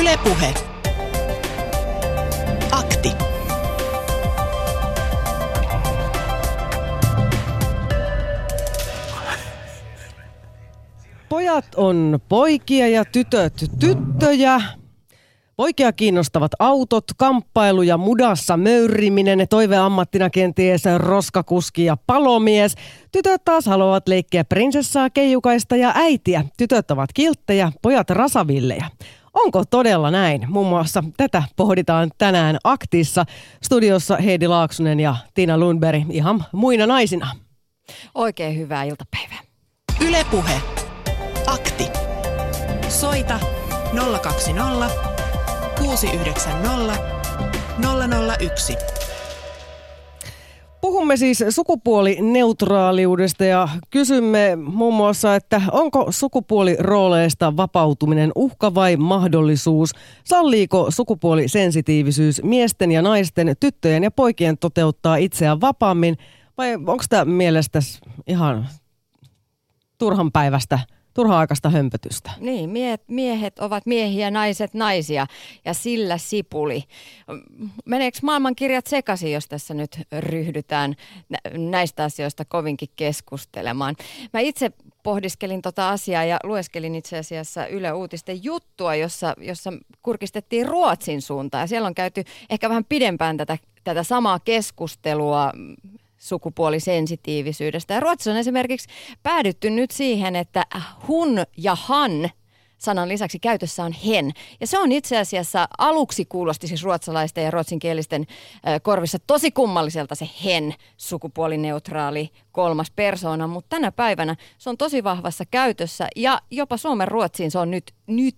Yle Puhe. Akti. Pojat on poikia ja tytöt tyttöjä. Poikia kiinnostavat autot, kamppailu ja mudassa möyriminen, toiveammattina kenties roskakuski ja palomies. Tytöt taas haluavat leikkiä prinsessaa, keijukaista ja äitiä. Tytöt ovat kilttejä, pojat rasavillejä. Onko todella näin? Muun muassa tätä pohditaan tänään Aktissa. Studiossa Heidi Laaksonen ja Tiina Lundberg ihan muina naisina. Oikein hyvää iltapäivää. Yle Puhe. Akti. Soita 020 690 001. Puhumme siis sukupuolineutraaliudesta ja kysymme muun muassa, että onko sukupuolirooleista vapautuminen uhka vai mahdollisuus? Salliiko sukupuolisensitiivisyys miesten ja naisten, tyttöjen ja poikien toteuttaa itseään vapaammin? Vai onko tämä mielestäsi ihan turhan aikaista hömpötystä? Niin, miehet ovat miehiä, naiset naisia ja sillä sipuli. Meneekö maailmankirjat sekaisin, jos tässä nyt ryhdytään näistä asioista kovinkin keskustelemaan? Mä itse pohdiskelin tota asiaa ja lueskelin itse asiassa Yle Uutisten juttua, jossa kurkistettiin Ruotsin suuntaan. Ja siellä on käyty ehkä vähän pidempään tätä samaa keskustelua sukupuolisensitiivisyydestä. Ja Ruotsissa on esimerkiksi päädytty nyt siihen, että hun ja han sanan lisäksi käytössä on hen. Ja se on itse asiassa aluksi kuulosti siis ruotsalaisten ja ruotsinkielisten korvissa tosi kummalliselta se hen, sukupuolineutraali kolmas persoona, mutta tänä päivänä se on tosi vahvassa käytössä ja jopa Suomen Ruotsiin se on nyt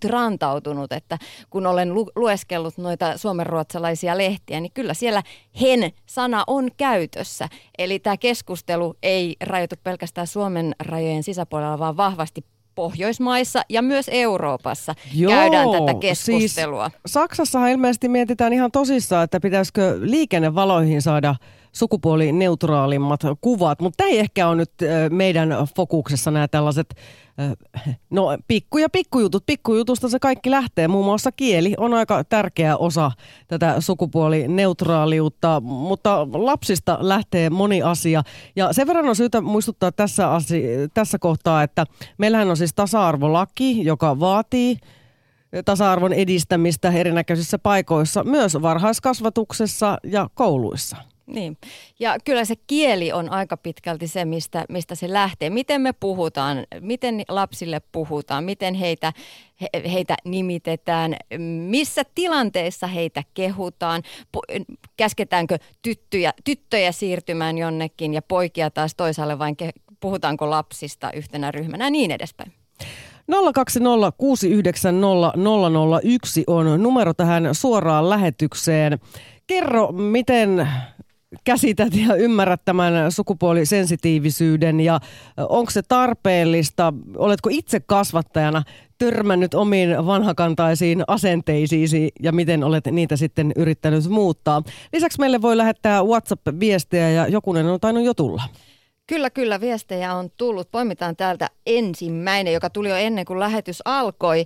rantautunut, että kun olen lueskellut noita suomenruotsalaisia lehtiä, niin kyllä siellä hen-sana on käytössä. Eli tämä keskustelu ei rajoitu pelkästään Suomen rajojen sisäpuolella, vaan vahvasti Pohjoismaissa ja myös Euroopassa käydään tätä keskustelua. Siis Saksassahan ilmeisesti mietitään ihan tosissaan, että pitäisikö liikennevaloihin saada sukupuolineutraalimmat kuvat, mutta tämä ei ehkä ole nyt meidän fokuksessa nämä tällaiset pikkujutut. Pikkujutusta se kaikki lähtee. Muun muassa kieli on aika tärkeä osa tätä sukupuolineutraaliutta, mutta lapsista lähtee moni asia. Ja sen verran on syytä muistuttaa tässä kohtaa, että meillähän on siis tasa-arvolaki, joka vaatii tasa-arvon edistämistä erinäköisissä paikoissa, myös varhaiskasvatuksessa ja kouluissa. Niin. Ja kyllä se kieli on aika pitkälti se, mistä se lähtee. Miten me puhutaan, miten lapsille puhutaan, miten heitä nimitetään, missä tilanteissa heitä kehutaan, käsketäänkö tyttöjä siirtymään jonnekin ja poikia taas toisaalle, vai puhutaanko lapsista yhtenä ryhmänä ja niin edespäin. 020 690 001 on numero tähän suoraan lähetykseen. Kerro, miten käsität ja ymmärrät tämän sukupuolisensitiivisyyden ja onko se tarpeellista? Oletko itse kasvattajana törmännyt omiin vanhakantaisiin asenteisiisi ja miten olet niitä sitten yrittänyt muuttaa? Lisäksi meille voi lähettää WhatsApp-viestejä ja jokunen on tainnut jo tulla. Kyllä, viestejä on tullut. Poimitaan täältä ensimmäinen, joka tuli jo ennen kuin lähetys alkoi.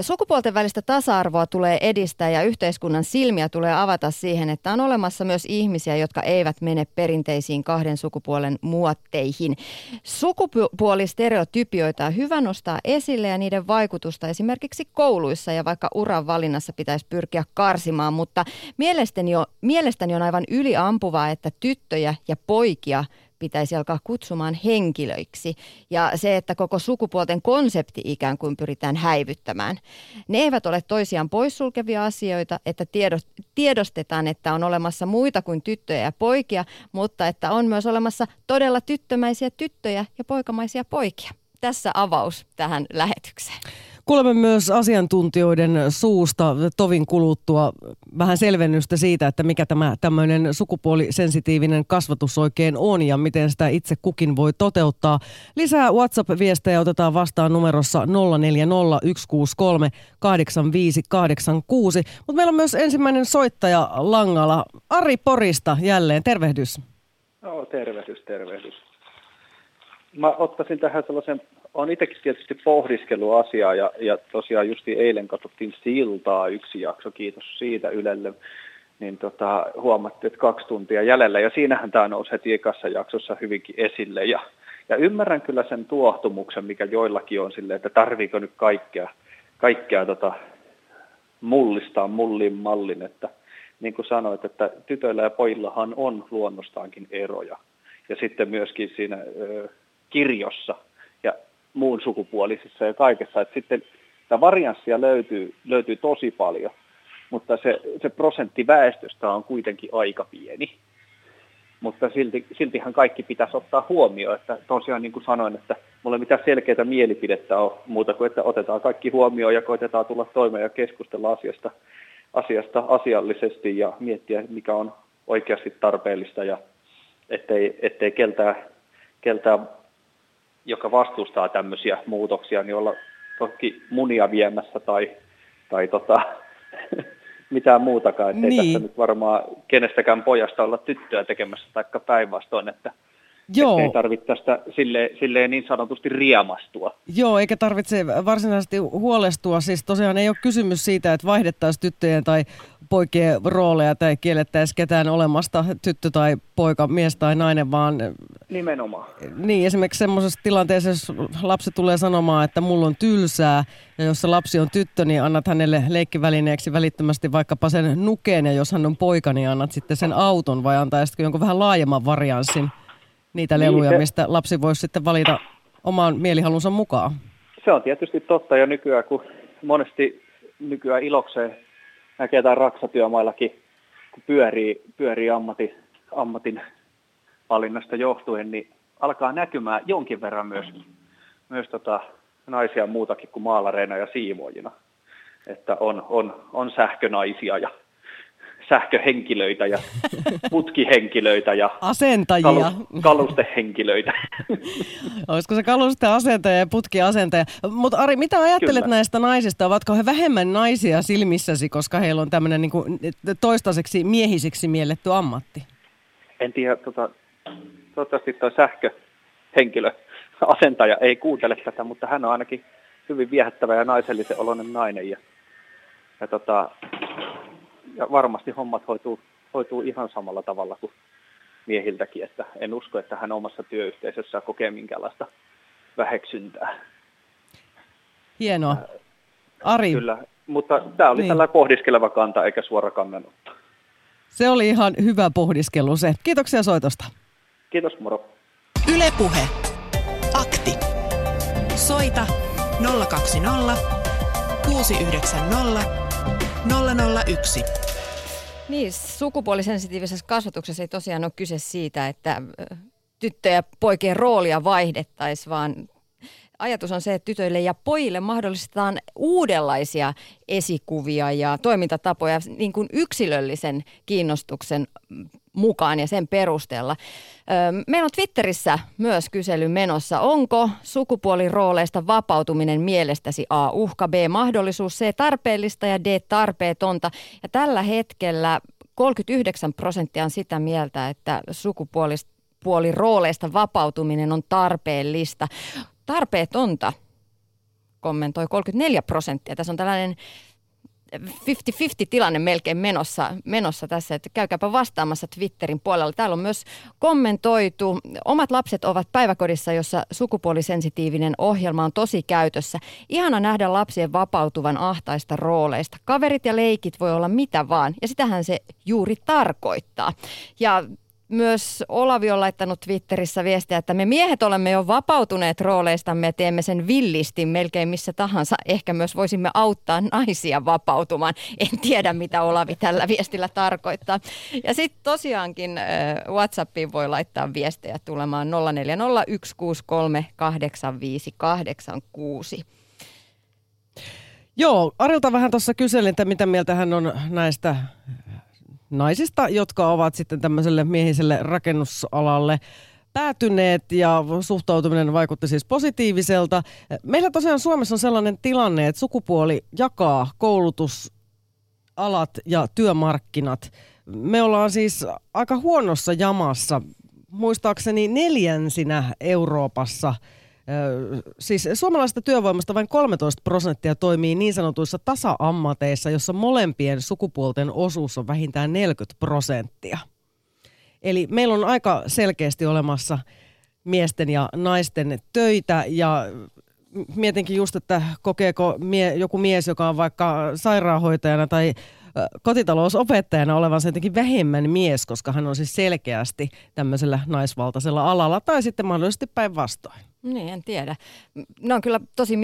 Sukupuolten välistä tasa-arvoa tulee edistää ja yhteiskunnan silmiä tulee avata siihen, että on olemassa myös ihmisiä, jotka eivät mene perinteisiin kahden sukupuolen muotteihin. Sukupuolistereotypioita on hyvä nostaa esille ja niiden vaikutusta esimerkiksi kouluissa ja vaikka uran valinnassa pitäisi pyrkiä karsimaan, mutta mielestäni on aivan yliampuvaa, että tyttöjä ja poikia pitäisi alkaa kutsumaan henkilöiksi ja se, että koko sukupuolten konsepti ikään kuin pyritään häivyttämään. Ne eivät ole toisiaan poissulkevia asioita, että tiedostetaan, että on olemassa muita kuin tyttöjä ja poikia, mutta että on myös olemassa todella tyttömäisiä tyttöjä ja poikamaisia poikia. Tässä avaus tähän lähetykseen. Kuulemme myös asiantuntijoiden suusta tovin kuluttua vähän selvennystä siitä, että mikä tämä tämmöinen sukupuolisensitiivinen kasvatus oikein on ja miten sitä itse kukin voi toteuttaa. Lisää WhatsApp-viestejä otetaan vastaan numerossa 0401638586, mutta meillä on myös ensimmäinen soittaja langalla. Ari Porista jälleen, tervehdys. Tervehdys. Mä ottaisin tähän sellaisen on itsekin tietysti pohdiskellut asiaa ja tosiaan justi eilen katsottiin Siltaa yksi jakso, kiitos siitä Ylelle, niin huomattiin, että 2 tuntia jäljellä ja siinähän tämä nousi heti ekassa jaksossa hyvinkin esille ja ymmärrän kyllä sen tuohtumuksen, mikä joillakin on silleen, että tarviiko nyt kaikkea mullistaa mullin mallin, että niin kuin sanoit, että tytöillä ja pojillahan on luonnostaankin eroja ja sitten myöskin siinä kirjossa ja muun sukupuolisissa ja kaikessa, että sitten tämä varianssia löytyy tosi paljon, mutta se prosentti väestöstä on kuitenkin aika pieni, mutta siltihän kaikki pitäisi ottaa huomioon, että tosiaan niin kuin sanoin, että mulla ei mitään selkeää mielipidettä ole muuta kuin, että otetaan kaikki huomioon ja koitetaan tulla toimeen ja keskustella asiasta asiallisesti ja miettiä, mikä on oikeasti tarpeellista ja ettei keltään, joka vastustaa tämmöisiä muutoksia, niin olla toki munia viemässä tai mitään muutakaan. Ettei niin. Tässä nyt varmaan kenestäkään pojasta olla tyttöä tekemässä taikka päinvastoin, että ei tarvitse tästä silleen niin sanotusti riemastua. Joo, eikä tarvitse varsinaisesti huolestua. Siis tosiaan ei ole kysymys siitä, että vaihdettaisiin tyttöjen tai poikien rooleja tai kiellettäisiin ketään olemasta tyttö tai poika, mies tai nainen, vaan... Nimenomaan. Niin, esimerkiksi semmoisessa tilanteessa, jos lapsi tulee sanomaan, että mulla on tylsää, ja jos se lapsi on tyttö, niin annat hänelle leikkivälineeksi välittömästi vaikkapa sen nuken, ja jos hän on poika, niin annat sitten sen auton, vai antaisitko jonkun vähän laajemman varianssin niitä leluja, mistä lapsi voisi sitten valita oman mielihalunsa mukaan? Se on tietysti totta, ja nykyään, kun monesti nykyään ilokseen näkee tai raksatyömaillakin, kun pyörii ammatin valinnasta johtuen, niin alkaa näkymään jonkin verran myös naisia muutakin kuin maalareina ja siivoojina. Että on sähkönaisia ja sähköhenkilöitä ja putkihenkilöitä ja asentajia. Kalustehenkilöitä. Olisiko se kalusteasentaja ja putkiasentaja? Mutta Ari, mitä ajattelet näistä naisista? Ovatko he vähemmän naisia silmissäsi, koska heillä on tämmöinen niin kuin toistaiseksi miehisiksi mielletty ammatti? En tiedä, toivottavasti tuo sähköhenkilöasentaja ei kuuntele tätä, mutta hän on ainakin hyvin viehättävä ja naisellisen oloinen nainen. Ja varmasti hommat hoituu ihan samalla tavalla kuin miehiltäkin, että en usko, että hän omassa työyhteisössään kokee minkäänlaista väheksyntää. Hienoa. Ari. Kyllä, mutta tämä oli tällainen pohdiskeleva kanta eikä suora kannanotto. Se oli ihan hyvä pohdiskelu se. Kiitoksia soitosta. Kiitos, moro. Yle Puhe. Akti. Soita 020 690 001. Niin, sukupuolisensitiivisessä kasvatuksessa ei tosiaan ole kyse siitä, että tyttöjen ja poikien roolia vaihdettaisiin, vaan ajatus on se, että tytöille ja pojille mahdollistetaan uudenlaisia esikuvia ja toimintatapoja niin kuin yksilöllisen kiinnostuksen mukaan ja sen perusteella. Meillä on Twitterissä myös kysely menossa. Onko sukupuolirooleista vapautuminen mielestäsi A. uhka, B. mahdollisuus, C. tarpeellista ja D. tarpeetonta? Ja tällä hetkellä 39% on sitä mieltä, että sukupuolirooleista vapautuminen on tarpeellista. Tarpeetonta kommentoi 34%. Tässä on tällainen 50-50 tilanne melkein menossa tässä, että käykääpä vastaamassa Twitterin puolella. Täällä on myös kommentoitu, omat lapset ovat päiväkodissa, jossa sukupuolisensitiivinen ohjelma on tosi käytössä. Ihana nähdä lapsien vapautuvan ahtaista rooleista. Kaverit ja leikit voi olla mitä vaan, ja sitähän se juuri tarkoittaa. Ja myös Olavi on laittanut Twitterissä viestiä, että me miehet olemme jo vapautuneet rooleistamme ja teemme sen villisti melkein missä tahansa. Ehkä myös voisimme auttaa naisia vapautumaan. En tiedä, mitä Olavi tällä viestillä tarkoittaa. Ja sitten tosiaankin WhatsAppiin voi laittaa viestejä tulemaan 0401638586. Joo, Arilta vähän tuossa kyselin, että mitä mieltä hän on näistä naisista, jotka ovat sitten tämmöiselle miehiselle rakennusalalle päätyneet ja suhtautuminen vaikutti siis positiiviselta. Meillä tosiaan Suomessa on sellainen tilanne, että sukupuoli jakaa koulutusalat ja työmarkkinat. Me ollaan siis aika huonossa jamassa, muistaakseni 4. Euroopassa Siis suomalaisesta työvoimasta vain 13% toimii niin sanotuissa tasa-ammateissa, jossa molempien sukupuolten osuus on vähintään 40%. Eli meillä on aika selkeästi olemassa miesten ja naisten töitä ja mietinkin just, että kokeeko joku mies, joka on vaikka sairaanhoitajana tai kotitalousopettajana olevansa jotenkin vähemmän mies, koska hän on siis selkeästi tämmöisellä naisvaltaisella alalla tai sitten mahdollisesti päinvastoin. Niin, en tiedä. Ne on kyllä tosi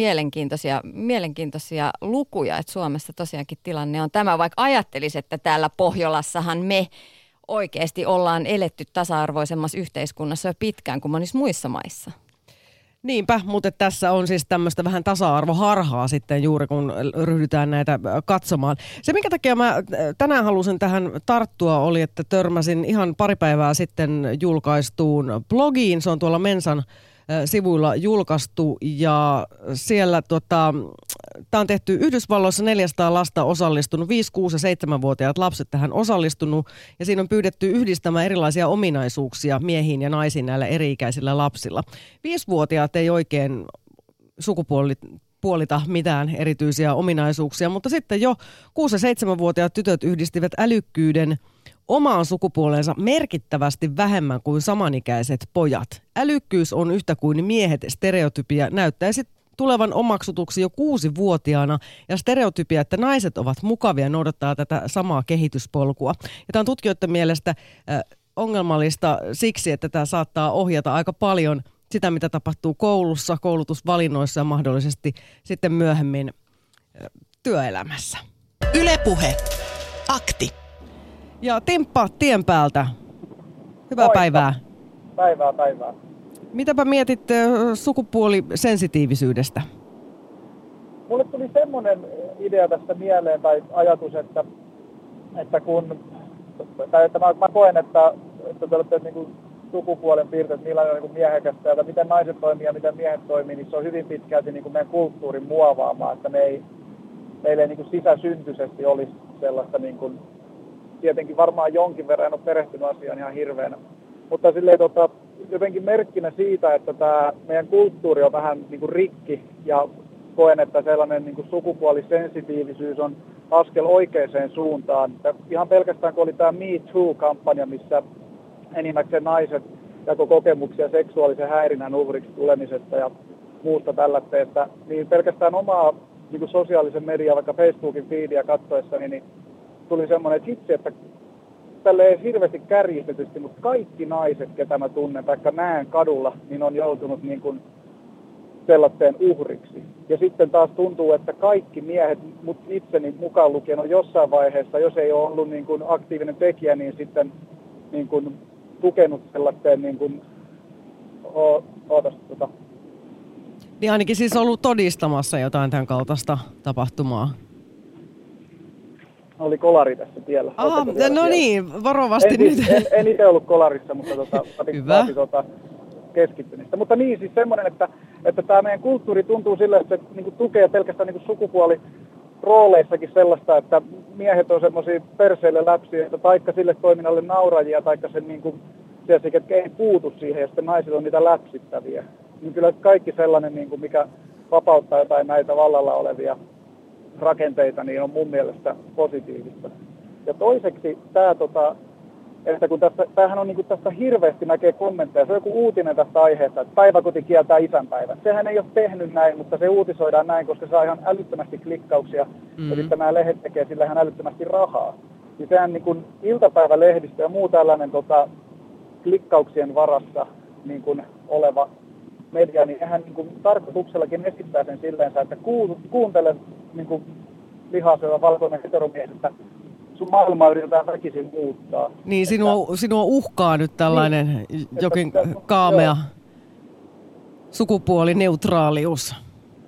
mielenkiintoisia lukuja, että Suomessa tosiaankin tilanne on tämä, vaikka ajattelisi, että täällä Pohjolassahan me oikeasti ollaan eletty tasa-arvoisemmassa yhteiskunnassa jo pitkään kuin monissa muissa maissa. Niinpä, mutta tässä on siis tämmöistä vähän tasa-arvoharhaa sitten juuri, kun ryhdytään näitä katsomaan. Se, minkä takia mä tänään halusin tähän tarttua, oli, että törmäsin ihan pari päivää sitten julkaistuun blogiin. Se on tuolla Mensan sivuilla julkaistu ja siellä tämä on tehty Yhdysvalloissa 400 lasta osallistunut, 5-, 6- ja 7-vuotiaat lapset tähän osallistunut ja siinä on pyydetty yhdistämään erilaisia ominaisuuksia miehiin ja naisiin näillä eri-ikäisillä lapsilla. 5-vuotiaat ei oikein sukupuolita mitään erityisiä ominaisuuksia, mutta sitten jo 6- ja 7-vuotiaat tytöt yhdistivät älykkyyden omaan sukupuoleensa merkittävästi vähemmän kuin samanikäiset pojat. Älykkyys on yhtä kuin miehet stereotypia näyttäisi tulevan omaksutuksi jo 6-vuotiaana ja stereotypia, että naiset ovat mukavia, noudattaa tätä samaa kehityspolkua. Ja tämä on tutkijoiden mielestä ongelmallista siksi, että tämä saattaa ohjata aika paljon sitä, mitä tapahtuu koulussa, koulutusvalinnoissa ja mahdollisesti sitten myöhemmin työelämässä. Yle Puhe. Akti. Ja Timppa tien päältä. Hyvää Moikka. Päivää. Päivää. Mitäpä mietit sukupuolisensitiivisyydestä? Mulle tuli semmoinen idea tästä mieleen tai ajatus, että mä koen, että te olette niin kuin sukupuolen piirteet, millainen on niin miehekästä ja miten naiset toimii ja miten miehet toimii, niin se on hyvin pitkälti niin kuin meidän kulttuurin muovaamaa, että meillä ei niin kuin sisäsyntyisesti olisi sellaista niin kuin, tietenkin varmaan jonkin verran en ole perehtynyt asiaan ihan hirveänä. Mutta silleen, jotenkin merkkinä siitä, että tämä meidän kulttuuri on vähän niin kuin rikki ja koen, että sellainen niin kuin sukupuolisensitiivisyys on askel oikeaan suuntaan. Ja ihan pelkästään kun oli tämä Me Too-kampanja, missä enimmäkseen naiset jakoi kokemuksia seksuaalisen häirinnän uhriksi tulemisesta ja muusta tällätteestä, niin pelkästään omaa niin kuin sosiaalisen median, vaikka Facebookin feedia katsoessani, niin tuli semmoinen, että hitsi, että tälleen hirveästi kärjistetysti, mutta kaikki naiset, ketä mä tunnen, taikka näen kadulla, niin on joutunut niin kuin sellaiseen uhriksi. Ja sitten taas tuntuu, että kaikki miehet, mut itseni mukaan lukien, on jossain vaiheessa, jos ei ole ollut niin kuin aktiivinen tekijä, niin sitten niin kuin tukenut sellaiseen niin kuin Niin ainakin siis ollut todistamassa jotain tämän kaltaista tapahtumaa. Oli kolari tässä tiellä. Aha, no niin, varovasti nyt. En itse ollut kolarissa, mutta keskittymistä. Mutta niin, siis semmoinen, että tämä meidän kulttuuri tuntuu sillä, että se niin kuin tukee pelkästään niin kuin sukupuolirooleissakin sellaista, että miehet on semmoisia perseille läpsiä, taikka sille toiminnalle naurajia, taikka sen niin kuin sieltä, ketkä ei puutu siihen, ja sitten naiset on niitä läpsittäviä. Niin kyllä kaikki sellainen, niin kuin mikä vapauttaa jotain näitä vallalla olevia rakenteita, niin on mun mielestä positiivista. Ja toiseksi tämä, että kun tämähän on niin kuin tästä hirveästi näkee kommentteja, se on joku uutinen tästä aiheesta, että päiväkoti kieltää isänpäivän. Sehän ei ole tehnyt näin, mutta se uutisoidaan näin, koska se saa ihan älyttömästi klikkauksia, ja sitten nämä lehdet tekee sillä ihan älyttömästi rahaa. Ja sehän niin kuin iltapäivälehdistö ja muu tällainen klikkauksien varassa niin kuin oleva media, niin hän niin kuin tarkoituksellakin esittää sen silleen, että kuuntele niin lihaisella valkoinen heteromies, että sun maailmaa yritetään väkisin muuttaa. Niin, että sinua uhkaa nyt tällainen niin, jokin kaamea sukupuolineutraalius.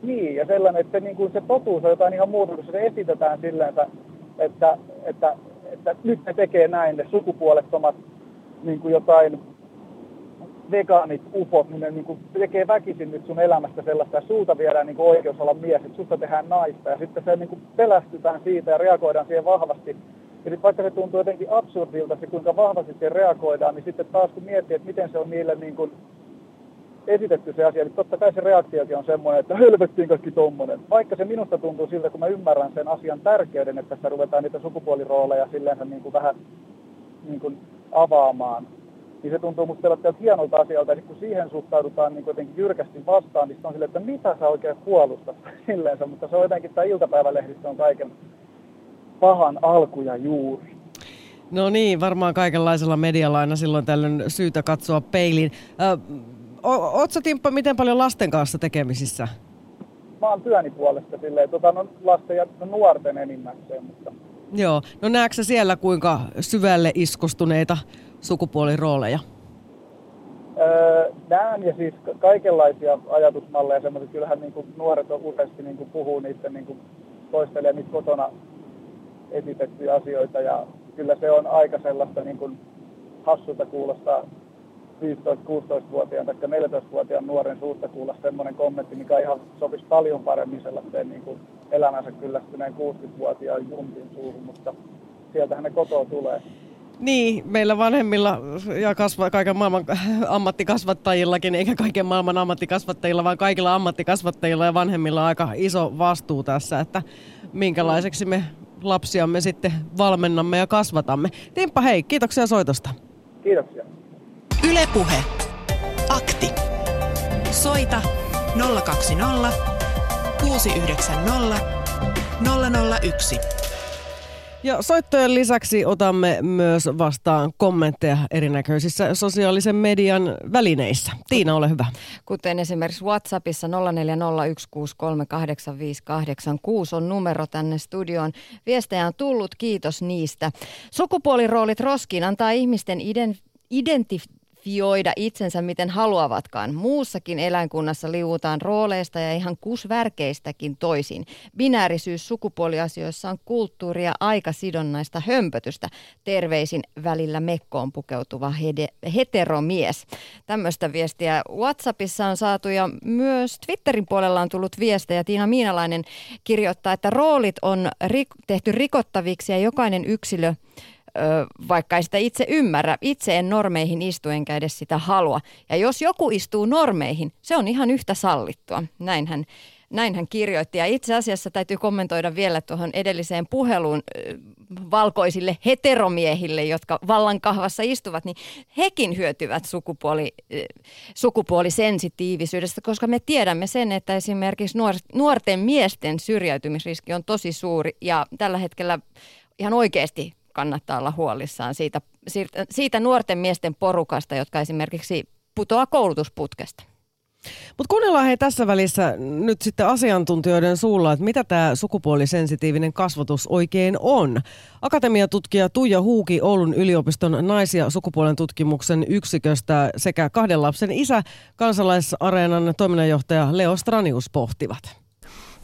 Niin, ja sellainen, että se, niin kuin se totuus on jotain ihan muuta, kun se esitetään silleen, että nyt ne tekee näin, ne sukupuolettomat niin kuin jotain vegaanit, ufot, niin ne niin tekee väkisin nyt sun elämästä sellaista, ja sulta viedään niin oikeus olla mies, että susta tehdään naista, ja sitten se niin pelästytään siitä ja reagoidaan siihen vahvasti. Ja sitten vaikka se tuntuu jotenkin absurdilta, se kuinka vahvasti siihen reagoidaan, niin sitten taas kun miettii, että miten se on niille niin kuin esitetty se asia, niin totta kai se reaktiokin on semmoinen, että helvettiin kaikki tommonen. Vaikka se minusta tuntuu siltä, kun mä ymmärrän sen asian tärkeyden, että tässä ruvetaan niitä sukupuolirooleja silleen niin kuin vähän niin kuin avaamaan, niin se tuntuu musta tällaiselta hienolta asialta, ja kun siihen suhtaudutaan niin jotenkin jyrkästi vastaan, niin se on silleen, että mitä sä oikein puolustat silleensä, mutta se on jotenkin, tämä iltapäivälehdistö on kaiken pahan alku ja juuri. No niin, varmaan kaikenlaisella medialla aina silloin tällöin syytä katsoa peiliin. Ootko Timppa miten paljon lasten kanssa tekemisissä? Mä oon työni puolesta silleen, no lasten ja nuorten enimmäkseen. Mutta... Joo, no näetkö sä siellä kuinka syvälle iskostuneita sukupuolirooleja? Näen ja siis kaikenlaisia ajatusmalleja, semmoiset kyllähän niinku nuoret on useasti niinku puhuu niiden, niinku toistelee niitä kotona esitettyjä asioita ja kyllä se on aika sellaista niinku hassulta kuulostaa 15-16-vuotiaan tai 14-vuotiaan nuoren suusta kuulla semmoinen kommentti, mikä ihan sopisi paljon paremmin sellaiseen niin kuin elämänsä kyllästyneen 60-vuotiaan juntin suuhun, mutta sieltähän ne kotoa tulee. Niin, meillä vanhemmilla ja kaiken maailman ammattikasvattajillakin, eikä kaiken maailman ammattikasvattajilla, vaan kaikilla ammattikasvattajilla ja vanhemmilla on aika iso vastuu tässä, että minkälaiseksi me lapsiamme sitten valmennamme ja kasvatamme. Timppa, hei, kiitoksia soitosta. Kiitoksia. Yle Puhe. Akti. Soita 020 690 001. Ja soittojen lisäksi otamme myös vastaan kommentteja erinäköisissä sosiaalisen median välineissä. Tiina, ole hyvä. Kuten esimerkiksi WhatsAppissa 0401638586 on numero tänne studioon. Viestejä on tullut, kiitos niistä. Sukupuoliroolit roskiin antaa ihmisten identifioida itsensä miten haluavatkaan. Muussakin eläinkunnassa liuutaan rooleista ja ihan kusvärkeistäkin toisin. Binäärisyys sukupuoliasioissa on kulttuuria aikasidonnaista hömpötystä. Terveisin välillä mekkoon pukeutuva heteromies. Tämmöistä viestiä WhatsAppissa on saatu ja myös Twitterin puolella on tullut viestejä. Tiina Miinalainen kirjoittaa, että roolit on tehty rikottaviksi ja jokainen yksilö, vaikka ei sitä itse ymmärrä, itse en normeihin istu enkä edes sitä halua. Ja jos joku istuu normeihin, se on ihan yhtä sallittua. Näin hän kirjoitti. Ja itse asiassa täytyy kommentoida vielä tuohon edelliseen puheluun valkoisille heteromiehille, jotka vallankahvassa istuvat, niin hekin hyötyvät sukupuolisensitiivisyydestä, koska me tiedämme sen, että esimerkiksi nuorten miesten syrjäytymisriski on tosi suuri ja tällä hetkellä ihan oikeasti kannattaa olla huolissaan siitä nuorten miesten porukasta, jotka esimerkiksi putoaa koulutusputkesta. Mutta kuunnellaan hei tässä välissä nyt sitten asiantuntijoiden suulla, että mitä tämä sukupuolisensitiivinen kasvatus oikein on. Akatemiatutkija Tuija Huuki Oulun yliopiston nais- ja sukupuolen tutkimuksen yksiköstä sekä kahden lapsen isä, Kansalaisareenan toiminnanjohtaja Leo Stranius pohtivat.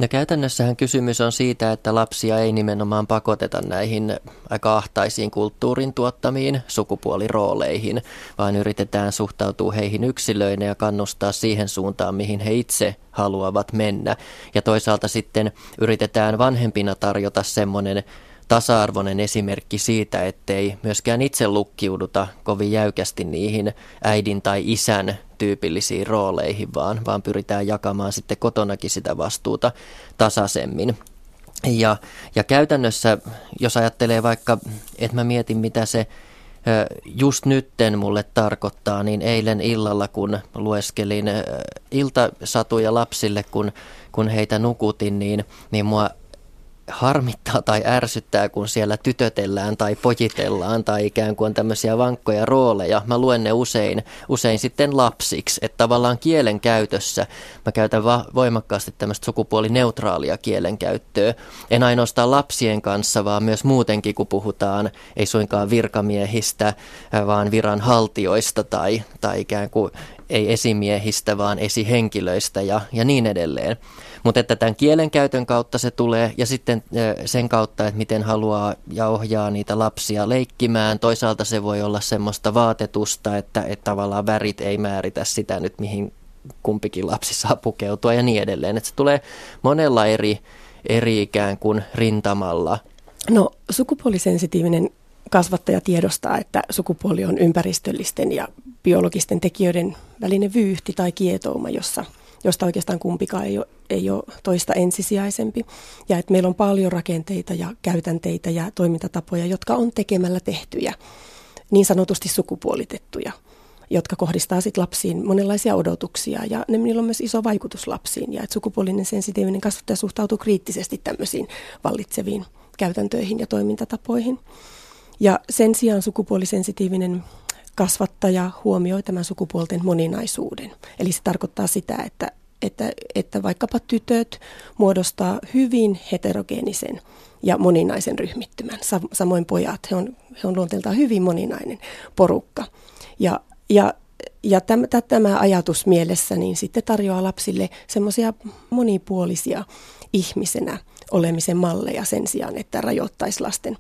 Ja käytännössähän kysymys on siitä, että lapsia ei nimenomaan pakoteta näihin aika ahtaisiin kulttuurin tuottamiin sukupuolirooleihin, vaan yritetään suhtautua heihin yksilöinä ja kannustaa siihen suuntaan, mihin he itse haluavat mennä. Ja toisaalta sitten yritetään vanhempina tarjota semmoinen tasa-arvoinen esimerkki siitä, ettei myöskään itse lukkiuduta kovin jäykästi niihin äidin tai isän tyypillisiin rooleihin, vaan pyritään jakamaan sitten kotonakin sitä vastuuta tasaisemmin. Ja käytännössä, jos ajattelee vaikka, että mä mietin mitä se just nytten mulle tarkoittaa, niin eilen illalla kun lueskelin iltasatuja lapsille, kun heitä nukutin, niin mua harmittaa tai ärsyttää, kun siellä tytötellään tai pojitellaan tai ikään kuin on tämmöisiä vankkoja rooleja. Mä luen ne usein sitten lapsiksi, että tavallaan kielenkäytössä mä käytän voimakkaasti tämmöistä sukupuolineutraalia kielenkäyttöä. En ainoastaan lapsien kanssa, vaan myös muutenkin, kun puhutaan ei suinkaan virkamiehistä, vaan viranhaltijoista tai ikään kuin ei esimiehistä, vaan esihenkilöistä ja niin edelleen. Mutta että tämän kielenkäytön kautta se tulee ja sitten sen kautta, että miten haluaa ja ohjaa niitä lapsia leikkimään. Toisaalta se voi olla semmoista vaatetusta, että tavallaan värit ei määritä sitä nyt, mihin kumpikin lapsi saa pukeutua ja niin edelleen. Että se tulee monella eri ikään kuin rintamalla. No sukupuolisensitiivinen kasvattaja tiedostaa, että sukupuoli on ympäristöllisten ja biologisten tekijöiden välinen vyyhti tai kietouma, josta oikeastaan kumpikaan ei ole toista ensisijaisempi. Ja että meillä on paljon rakenteita ja käytänteitä ja toimintatapoja, jotka on tekemällä tehtyjä, niin sanotusti sukupuolitettuja, jotka kohdistaa sit lapsiin monenlaisia odotuksia ja niillä on myös iso vaikutus lapsiin. Ja että sukupuolinen sensitiivinen kasvattaja suhtautuu kriittisesti tämmöisiin vallitseviin käytäntöihin ja toimintatapoihin. Ja sen sijaan sukupuolisensitiivinen kasvattaja huomioi tämän sukupuolten moninaisuuden. Eli se tarkoittaa sitä, että vaikkapa tytöt muodostaa hyvin heterogeenisen ja moninaisen ryhmittymän. Samoin pojat, he on luonteeltaan hyvin moninainen porukka. Ja tämä ajatus mielessä niin sitten tarjoaa lapsille semmoisia monipuolisia ihmisenä olemisen malleja sen sijaan, että rajoittaisi lasten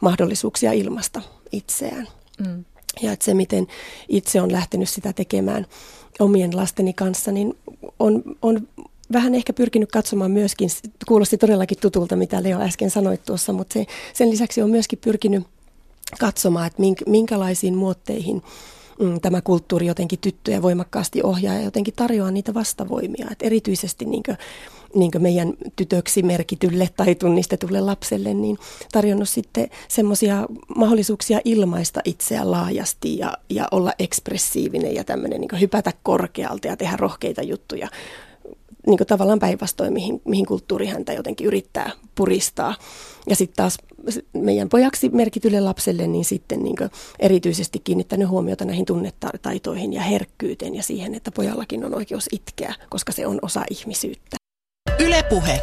mahdollisuuksia ilmaista itseään. Mm. Ja että se, miten itse on lähtenyt sitä tekemään omien lasteni kanssa, niin on vähän ehkä pyrkinyt katsomaan myöskin, kuulosti todellakin tutulta, mitä Leo äsken sanoit tuossa, mutta sen lisäksi on myöskin pyrkinyt katsomaan, että minkälaisiin muotteihin tämä kulttuuri jotenkin tyttöjä voimakkaasti ohjaa ja jotenkin tarjoaa niitä vastavoimia. Et erityisesti niin kuin meidän tytöksi merkitylle tai tunnistetulle lapselle, niin tarjonnut sitten semmoisia mahdollisuuksia ilmaista itseä laajasti ja olla ekspressiivinen ja tämmöinen niin kuin hypätä korkealta ja tehdä rohkeita juttuja. Niin kuin tavallaan päinvastoin, mihin kulttuuri häntä jotenkin yrittää puristaa. Ja sitten taas meidän pojaksi merkitylle lapselle, niin sitten niin kuin erityisesti kiinnittänyt huomiota näihin tunnetaitoihin ja herkkyyteen ja siihen, että pojallakin on oikeus itkeä, koska se on osa ihmisyyttä. Yle Puhe.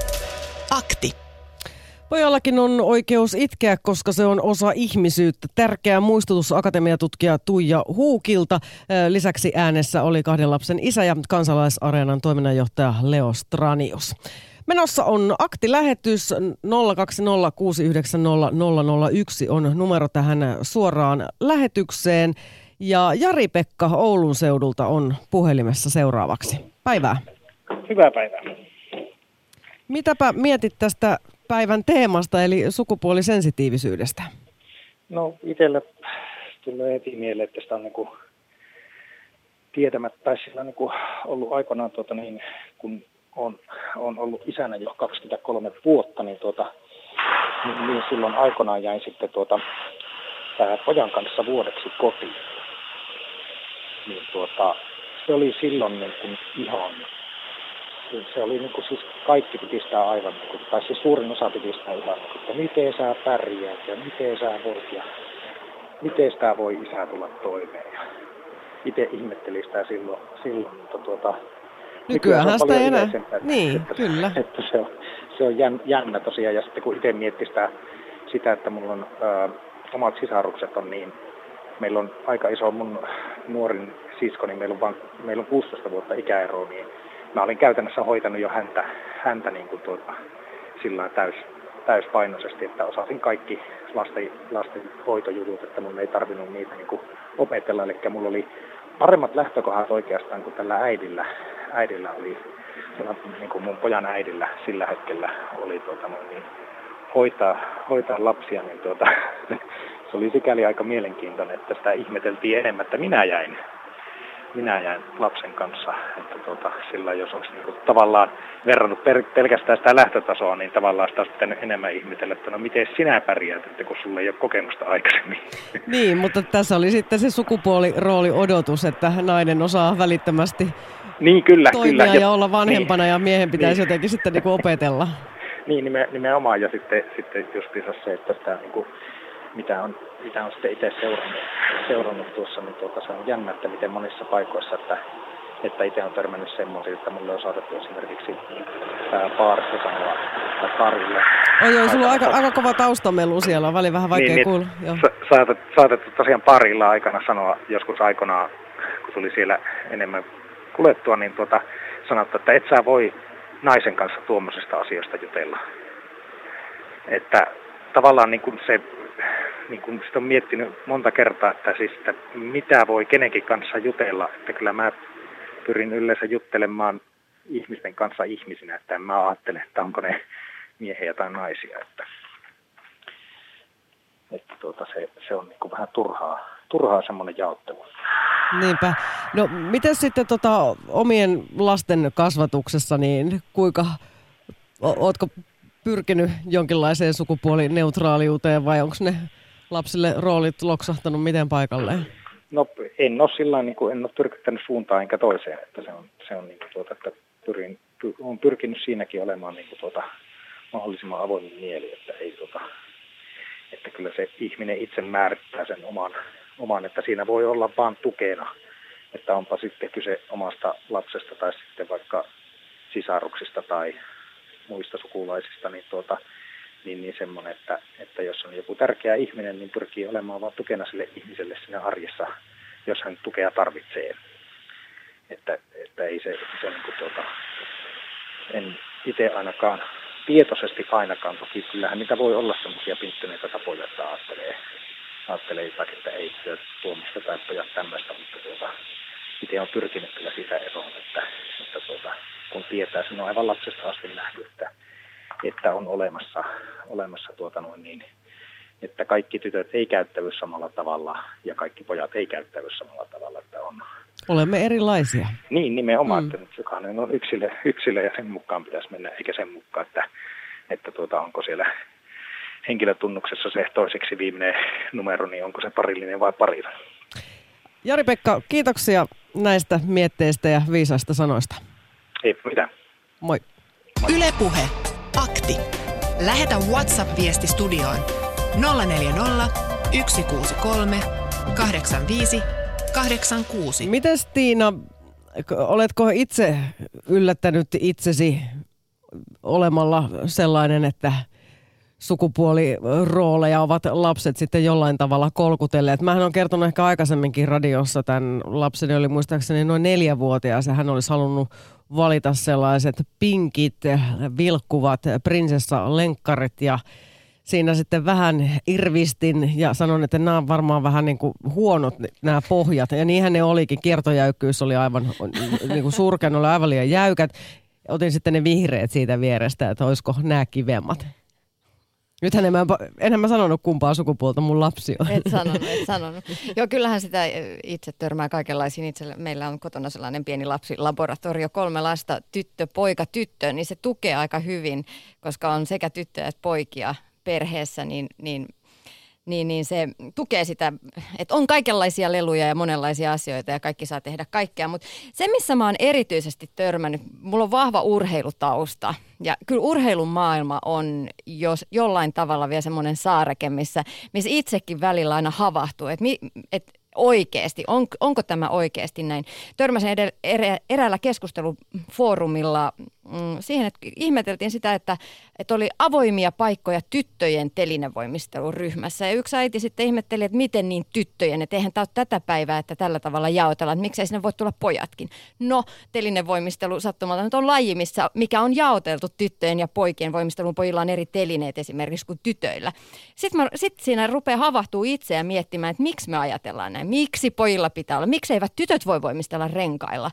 Akti. Pojallakin on oikeus itkeä, koska se on osa ihmisyyttä. Tärkeä muistutus akatemiatutkija Tuija Huukilta. Lisäksi äänessä oli kahden lapsen isä ja Kansalaisareenan toiminnanjohtaja Leo Stranius. Menossa on Akti-lähetys 020690001 on numero tähän suoraan lähetykseen. Ja Jari-Pekka Oulun seudulta on puhelimessa seuraavaksi. Päivää. Hyvää päivää. Mitäpä mietit tästä päivän teemasta, eli sukupuolisensitiivisyydestä? No itsellä tulee heti mieleen, että sitä on niin tietämättä, tai sillä on niin ollut aikanaan, kun on ollut isänä jo 23 vuotta, niin silloin aikanaan jäin sitten pojan kanssa vuodeksi kotiin. Niin se oli silloin niin kuin ihan... Se oli niin kuin siis kaikki piti sitä aivan, tai siis suurin osa piti sitä ihan, että miten sä pärjäät ja miten sä voit ja miten sitä voi isä tulla toimeen. Ja itse ihmettelin sitä silloin mutta nykyään sitä ei enää. Niin, kyllä. Että se on jännä tosiaan, ja sitten kun itse miettii sitä että mulla on omat sisarukset on niin, meillä on aika iso mun nuorin siskoni, niin meillä on 16 vuotta ikäeroa, niin mä olin käytännössä hoitanut jo häntä niin kuin sillä täyspainoisesti, että osasin kaikki lasten hoitojutut, että mun ei tarvinnut niitä niin kuin opetella. Eli mulla oli paremmat lähtökohdat oikeastaan kuin tällä äidillä oli, niin kuin mun pojan äidillä sillä hetkellä oli hoitaa lapsia, niin se oli sikäli aika mielenkiintoinen, että sitä ihmeteltiin enemmän, että minä jäin lapsen kanssa, että sillä jos olisi niinku tavallaan verrannut pelkästään sitä lähtötasoa, niin tavallaan sitä sitten enemmän ihmetellä, että no miten sinä pärjäät, että kun sulla ei ole kokemusta aikaisemmin. Niin, mutta tässä oli sitten se sukupuolirooliodotus, että nainen osaa välittömästi niin, kyllä. Ja olla vanhempana niin, ja miehen pitäisi niin. Jotenkin sitten niinku opetella. Niin, nimenomaan, ja sitten justiinsa se, että sitä niinku, mitä on sitten itse seurannut tuossa, niin se on jännä, että miten monissa paikoissa, että itse on törmännyt semmoisia, että mulle on saatettu esimerkiksi baarissa sanoa, tai karille. Oi, sulla on aika kova taustamelu siellä, on väliin vähän vaikea niin, kuulla. Saatettu tosiaan baarilla aikana sanoa, joskus aikanaan, kun tuli siellä enemmän kulettua, niin sanottu, että et sä voi naisen kanssa tuommoisesta asiasta jutella. Että tavallaan niin kuin se... Niin kun sitä on miettinyt monta kertaa, että siis että mitä voi kenenkin kanssa jutella, että kyllä mä pyrin yleensä juttelemaan ihmisten kanssa ihmisinä, että en mä ajattele, että onko ne miehiä tai naisia, että se on niin kuin vähän turhaa semmoinen jaottelu. Niinpä. No, miten sitten omien lasten kasvatuksessa, niin kuinka, ootko pyrkinyt jonkinlaiseen sukupuolineutraaliuteen vai onko ne lapsille roolit loksahtanut miten paikalleen? No en ole sillä niin kuin en ole pyrkittänyt suuntaan enkä toiseen, että se on niin kuin että on pyrkinyt siinäkin olemaan niin kuin mahdollisimman avoimin mieli, että ei että kyllä se ihminen itse määrittää sen oman, että siinä voi olla vaan tukena, että onpa sitten kyse omasta lapsesta tai sitten vaikka sisaruksista tai muista sukulaisista, niin niin semmoinen, että jos on joku tärkeä ihminen, niin pyrkii olemaan vaan tukena sille ihmiselle siinä arjessa, jos hän tukea tarvitsee. Että ei se niin kuin en itse ainakaan, tietoisesti ainakaan, toki kyllähän niitä voi olla semmoisia pinttyneitä tapoja, että ajattelee jotakin, että ei tuomista tai pojat tämmöistä, mutta itse on pyrkinyt kyllä sitä eroon, että kun tietää, sen on aivan lapsesta asti nähty, että on olemassa että kaikki tytöt ei käyttäydy samalla tavalla ja kaikki pojat ei käyttäydy samalla tavalla, että on. Olemme erilaisia. Niin, nimenomaan, että jokainen on yksilö ja sen mukaan pitäisi mennä, eikä sen mukaan, että onko siellä henkilötunnuksessa se toiseksi viimeinen numero, niin onko se parillinen vai parilla. Jari-Pekka, kiitoksia näistä mietteistä ja viisaista sanoista. Ei mitään. Moi. Moi. Yle Puhe. Akti. Lähetä WhatsApp-viesti studioon 040 163 85 86. Mites Tiina, oletko itse yllättänyt itsesi olemalla sellainen, että sukupuolirooleja ovat lapset sitten jollain tavalla kolkutelleet? Mähän olen kertonut ehkä aikaisemminkin radiossa, tämän lapseni oli muistaakseni noin 4-vuotias ja hän olisi halunnut valita sellaiset pinkit, vilkkuvat prinsessalenkkarit ja siinä sitten vähän irvistin ja sanon, että nämä on varmaan vähän niin kuin huonot nämä pohjat. Ja niinhän ne olikin. Kiertojäykkyys oli aivan niin kuin surkean, oli aivan liian jäykät. Otin sitten ne vihreät siitä vierestä, että olisiko nämä kivemmat. Nythän enhän mä sanonut kumpaa sukupuolta mun lapsi on. Et sanonut. Joo, kyllähän sitä itse törmää kaikenlaisiin itselle. Meillä on kotona sellainen pieni lapsilaboratorio, 3 lasta, tyttö, poika, tyttö, niin se tukee aika hyvin, koska on sekä tyttöjä että poikia perheessä, niin se tukee sitä, että on kaikenlaisia leluja ja monenlaisia asioita ja kaikki saa tehdä kaikkea. Mutta se, missä mä oon erityisesti törmännyt, mulla on vahva urheilutausta ja kyllä urheilumaailma on jollain tavalla vielä semmoinen saareke, missä itsekin välillä aina havahtuu, että oikeasti, onko tämä oikeasti näin? Törmäsin eräällä keskustelufoorumilla siihen, että ihmeteltiin sitä, että oli avoimia paikkoja tyttöjen telinevoimisteluryhmässä. Ja yksi äiti sitten ihmetteli, että miten niin tyttöjen, että eihän tämä ole tätä päivää, että tällä tavalla jaotellaan, että miksei sinne voi tulla pojatkin. No, telinevoimistelu sattumalta nyt on laji, mikä on jaoteltu tyttöjen ja poikien voimisteluun. Pojilla on eri telineet esimerkiksi kuin tytöillä. Sitten siinä rupeaa havahtuu itseä miettimään, että miksi me ajatellaan näin, miksi pojilla pitää olla, miksi eivät tytöt voi voimistella renkailla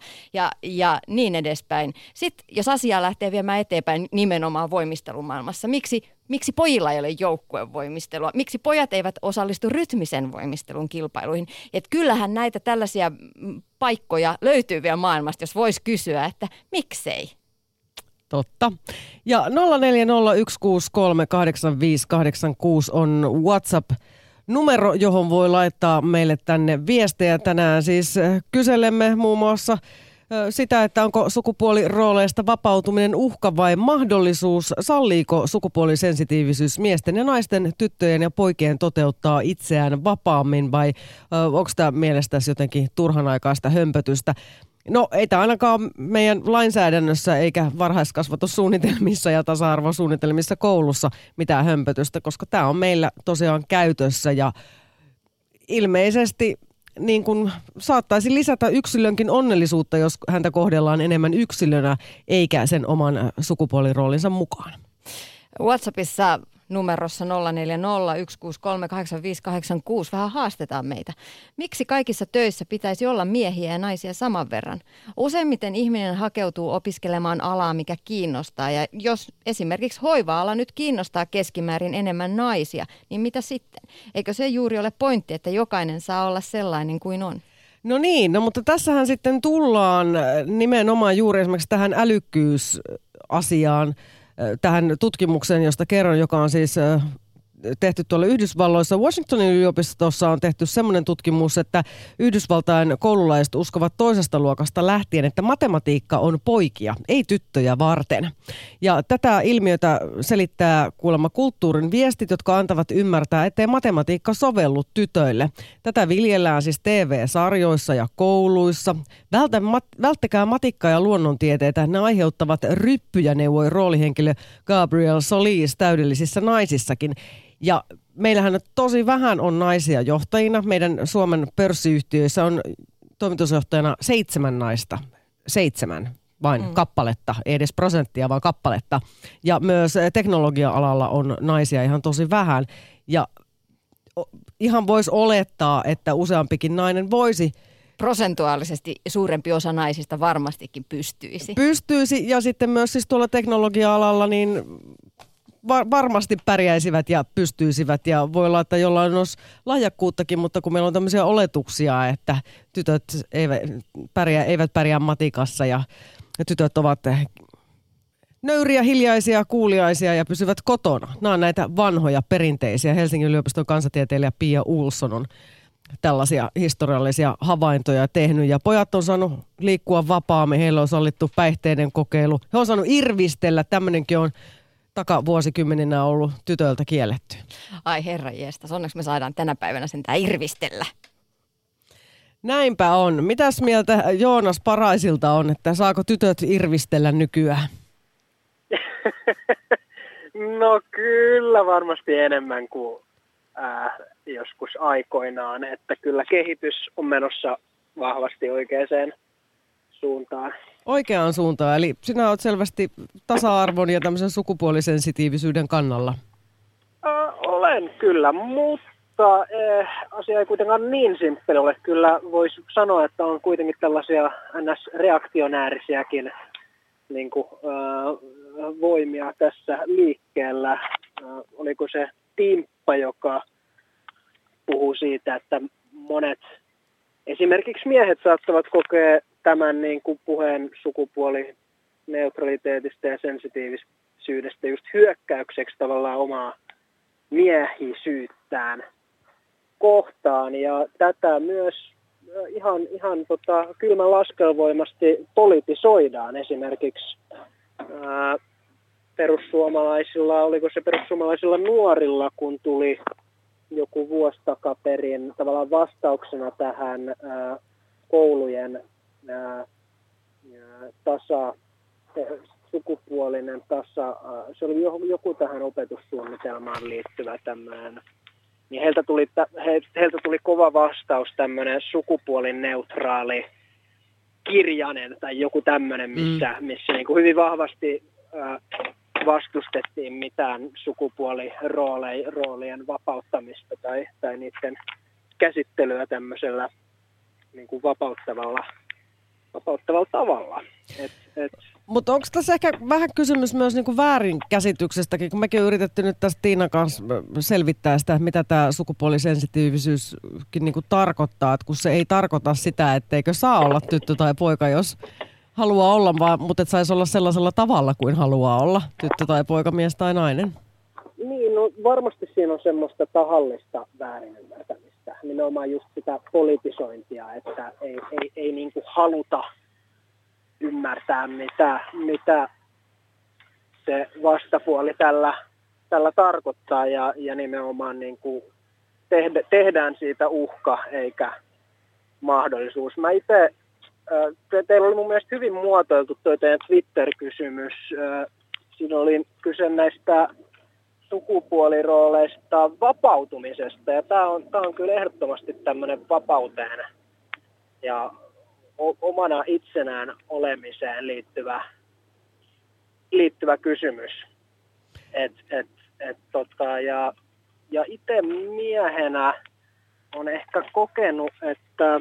ja niin edespäin. Sitten jos asiaa lähtee viemään eteenpäin nimenomaan voimistelumaailmassa. Miksi pojilla ei ole joukkuevoimistelua? Miksi pojat eivät osallistu rytmisen voimistelun kilpailuihin? Et kyllähän näitä tällaisia paikkoja löytyy vielä maailmasta, jos voisi kysyä, että miksei? Totta. Ja 0401638586 on WhatsApp-numero, johon voi laittaa meille tänne viestejä. Tänään siis kyselemme muun muassa sitä, että onko sukupuolirooleista vapautuminen uhka vai mahdollisuus, salliiko sukupuolisensitiivisyys miesten ja naisten, tyttöjen ja poikien toteuttaa itseään vapaammin vai onko tämä mielestäsi jotenkin turhanaikaista hömpötystä? No ei tämä ainakaan meidän lainsäädännössä eikä varhaiskasvatussuunnitelmissa ja tasa-arvosuunnitelmissa koulussa mitään hömpötystä, koska tämä on meillä tosiaan käytössä ja ilmeisesti niin kun saattaisi lisätä yksilönkin onnellisuutta, jos häntä kohdellaan enemmän yksilönä, eikä sen oman sukupuoliroolinsa mukaan. WhatsAppissa numerossa 0401638586 vähän haastetaan meitä. Miksi kaikissa töissä pitäisi olla miehiä ja naisia saman verran? Useimmiten ihminen hakeutuu opiskelemaan alaa, mikä kiinnostaa. Ja jos esimerkiksi hoiva-ala nyt kiinnostaa keskimäärin enemmän naisia, niin mitä sitten? Eikö se juuri ole pointti, että jokainen saa olla sellainen kuin on? No niin, no mutta tässähän sitten tullaan nimenomaan juuri esimerkiksi tähän älykkyysasiaan, tähän tutkimukseen, josta kerron, joka on siis tehty tuolla Yhdysvalloissa. Washingtonin yliopistossa on tehty semmoinen tutkimus, että Yhdysvaltain koululaiset uskovat toisesta luokasta lähtien, että matematiikka on poikia, ei tyttöjä varten. Ja tätä ilmiötä selittää kuulemma kulttuurin viestit, jotka antavat ymmärtää, ettei matematiikka sovellu tytöille. Tätä viljellään siis TV-sarjoissa ja kouluissa. Välttäkää matikkaa ja luonnontieteitä, ne aiheuttavat ryppyjä, neuvoi roolihenkilö Gabriel Solis Täydellisissä naisissakin. Ja meillähän tosi vähän on naisia johtajina. Meidän Suomen pörssiyhtiöissä on toimitusjohtajana 7 naista. 7 vain kappaletta, ei edes prosenttia, vaan kappaletta. Ja myös teknologia-alalla on naisia ihan tosi vähän. Ja ihan voisi olettaa, että useampikin nainen voisi. Prosentuaalisesti suurempi osa naisista varmastikin pystyisi. Pystyisi, ja sitten myös siis tuolla teknologia-alalla niin varmasti pärjäisivät ja pystyisivät, ja voi olla, että jollain olisi lahjakkuuttakin, mutta kun meillä on tämmöisiä oletuksia, että tytöt eivät pärjää matikassa ja tytöt ovat nöyriä, hiljaisia, kuuliaisia ja pysyvät kotona. Nämä on näitä vanhoja perinteisiä. Helsingin yliopiston kansantieteilijä Pia Olson on tällaisia historiallisia havaintoja tehnyt, ja pojat on saanut liikkua vapaammin, heillä on sallittu päihteiden kokeilu. He on saanut irvistellä, tämmöinenkin on takavuosikymmeninä on ollut tytöiltä kielletty. Ai herranjestas, onneksi me saadaan tänä päivänä sentään irvistellä. Näinpä on. Mitäs mieltä Joonas Paraisilta on, että saako tytöt irvistellä nykyään? No kyllä varmasti enemmän kuin joskus aikoinaan, että kyllä kehitys on menossa vahvasti oikeaan suuntaan. Oikeaan suuntaan, eli sinä olet selvästi tasa-arvon ja tämmöisen sukupuolisensitiivisyyden kannalla. Olen kyllä, mutta asia ei kuitenkaan niin simppeli ole. Kyllä voisi sanoa, että on kuitenkin tällaisia NS-reaktionäärisiäkin niin kuin, voimia tässä liikkeellä. Oliko se Timppa, joka puhuu siitä, että monet esimerkiksi miehet saattavat kokea tämän niin kuin puheen sukupuolineutraliteetista ja sensitiivisyydestä just hyökkäykseksi tavallaan omaa miehisyyttään kohtaan. Ja tätä myös ihan kylmän laskelvoimasti politisoidaan esimerkiksi perussuomalaisilla nuorilla, kun tuli joku vuosi takaperin tavallaan vastauksena tähän koulujen sukupuolinen tasa, se oli joku tähän opetussuunnitelmaan liittyvä tämmöinen, niin heiltä tuli kova vastaus tämmöinen sukupuolineutraali kirjanen tai joku tämmöinen, missä niin kuin hyvin vahvasti vastustettiin mitään sukupuoliroolien vapauttamista tai niiden käsittelyä tämmöisellä niin kuin vapauttavalla tavalla. Mutta onko tässä ehkä vähän kysymys myös niinku väärinkäsityksestäkin, kun mekin on yritetty nyt tässä Tiinan kanssa selvittää sitä, mitä tämä sukupuolisensitiivisyyskin niinku tarkoittaa, että kun se ei tarkoita sitä, etteikö saa olla tyttö tai poika, jos haluaa olla, vaan, mutta et saisi olla sellaisella tavalla kuin haluaa olla, tyttö tai poika, mies tai nainen. Niin, no varmasti siinä on semmoista tahallista väärinymmärtämistä. Nimenomaan just sitä politisointia, että ei niin kuin haluta ymmärtää, mitä se vastapuoli tällä tarkoittaa, ja nimenomaan niin kuin tehdään siitä uhka eikä mahdollisuus. Mä itse, teillä oli mun mielestä hyvin muotoiltu tuo teidän Twitter-kysymys. Siinä oli kyse näistä sukupuolirooleista vapautumisesta, ja tämä on kyllä ehdottomasti tämmöinen vapauteen ja omana itsenään olemiseen liittyvä kysymys. Ja itse miehenä on ehkä kokenut, että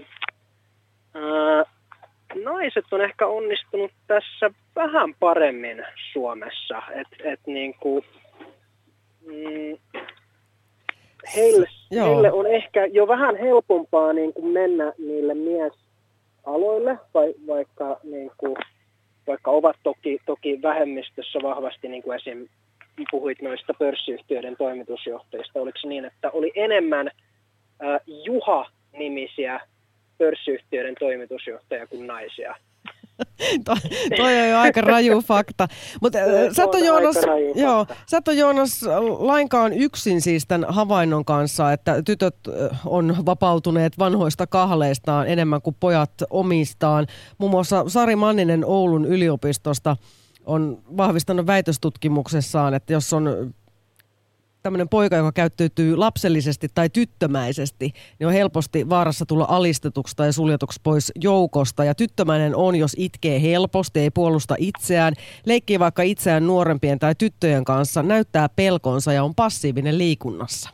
naiset on ehkä onnistunut tässä vähän paremmin Suomessa, että niin kuin heille on ehkä jo vähän helpompaa niin kuin mennä niille miesaloille, vaikka, niin kuin, vaikka ovat toki vähemmistössä vahvasti, niin kuin esim. Puhuit noista pörssiyhtiöiden toimitusjohtajista. Oliko se niin, että oli enemmän Juha-nimisiä pörssiyhtiöiden toimitusjohtajia kuin naisia? Toi on jo aika raju fakta. Mutta sä et ole, Joonas, lainkaan yksin siis tämän havainnon kanssa, että tytöt on vapautuneet vanhoista kahleistaan enemmän kuin pojat omistaan. Muun muassa Sari Manninen Oulun yliopistosta on vahvistanut väitöstutkimuksessaan, että jos on tämmöinen poika, joka käyttäytyy lapsellisesti tai tyttömäisesti, niin on helposti vaarassa tulla alistetuksi tai suljetuksi pois joukosta. Ja tyttömäinen on, jos itkee helposti, ei puolusta itseään, leikkii vaikka itseään nuorempien tai tyttöjen kanssa, näyttää pelkonsa ja on passiivinen liikunnassa.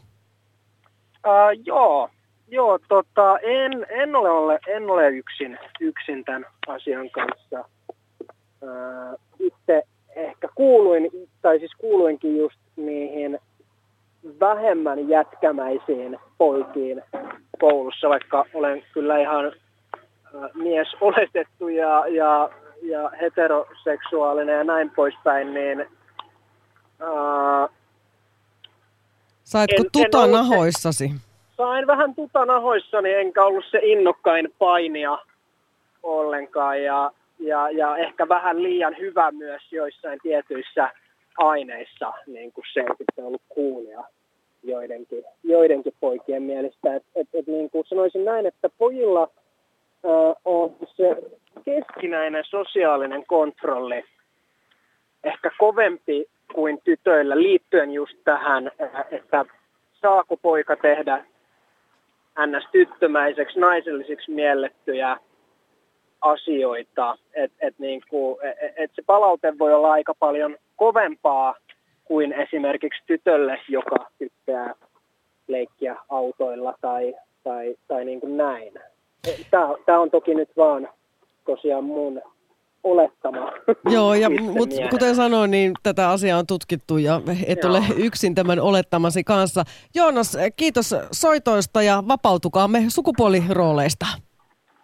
En ole yksin tämän asian kanssa. Itse ehkä kuuluinkin just niihin vähemmän jätkämäisiin poikiin koulussa, vaikka olen kyllä ihan mies oletettu ja heteroseksuaalinen ja näin poispäin, niin saitko tutanahoissasi? Sain vähän tutanahoissani, enkä ollut se innokkain painija ollenkaan ja ehkä vähän liian hyvä myös joissain tietyissä aineissa, niin kuin se on sitten ollut kuulia joidenkin poikien mielestä. Et niin kuin sanoisin näin, että pojilla on se keskinäinen sosiaalinen kontrolli ehkä kovempi kuin tytöillä liittyen just tähän, että saako poika tehdä ns. Tyttömäiseksi, naiselliseksi miellettyjä asioita, että se palaute voi olla aika paljon kovempaa kuin esimerkiksi tytölle, joka tykkää leikkiä autoilla tai niin kuin näin. Tämä on toki nyt vaan tosiaan mun olettama. Joo, mutta kuten sanoin, niin tätä asiaa on tutkittu ja et ole yksin tämän olettamasi kanssa. Joonas, kiitos soitoista ja vapautukaamme sukupuolirooleista.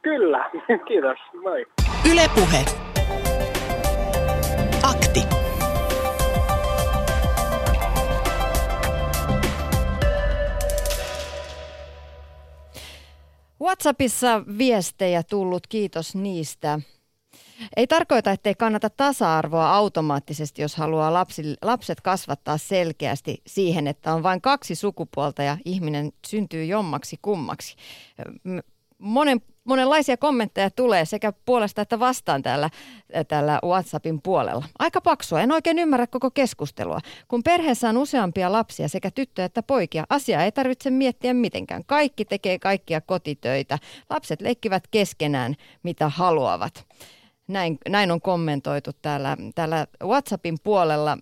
Kyllä, kiitos. Moi. Yle Puhe. Akti. WhatsAppissa viestejä tullut, kiitos niistä. Ei tarkoita, ettei kannata tasa-arvoa automaattisesti, jos haluaa lapset kasvattaa selkeästi siihen, että on vain kaksi sukupuolta ja ihminen syntyy jommaksi kummaksi. Monenlaisia kommentteja tulee sekä puolesta että vastaan täällä WhatsAppin puolella. Aika paksua, en oikein ymmärrä koko keskustelua. Kun perheessä on useampia lapsia, sekä tyttöjä että poikia, asiaa ei tarvitse miettiä mitenkään. Kaikki tekee kaikkia kotitöitä. Lapset leikkivät keskenään, mitä haluavat. Näin on kommentoitu täällä WhatsAppin puolella.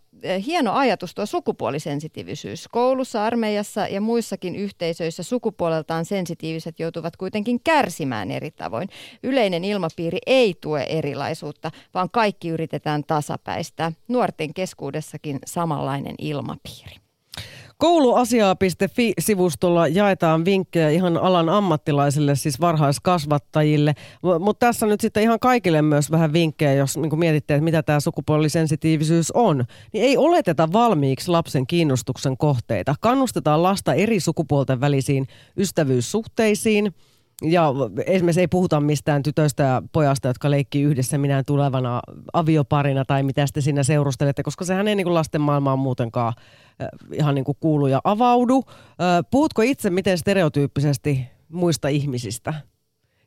Hieno ajatus tuo sukupuolisensitiivisyys. Koulussa, armeijassa ja muissakin yhteisöissä sukupuoleltaan sensitiiviset joutuvat kuitenkin kärsimään eri tavoin. Yleinen ilmapiiri ei tue erilaisuutta, vaan kaikki yritetään tasapäistää. Nuorten keskuudessakin samanlainen ilmapiiri. Kouluasiaa.fi-sivustolla jaetaan vinkkejä ihan alan ammattilaisille, siis varhaiskasvattajille, mutta tässä nyt sitten ihan kaikille myös vähän vinkkejä, jos niin mietitte, että mitä tämä sukupuolisensitiivisyys on. Niin ei oleteta valmiiksi lapsen kiinnostuksen kohteita. Kannustetaan lasta eri sukupuolten välisiin ystävyyssuhteisiin. Ja esimerkiksi ei puhuta mistään tytöistä ja pojasta, jotka leikkii yhdessä minä tulevana avioparina tai mitä sitten siinä seurustelette, koska sehän ei niin kuin lasten maailmaan muutenkaan ihan niin kuin kuulu ja avaudu. Puhutko itse miten stereotyyppisesti muista ihmisistä?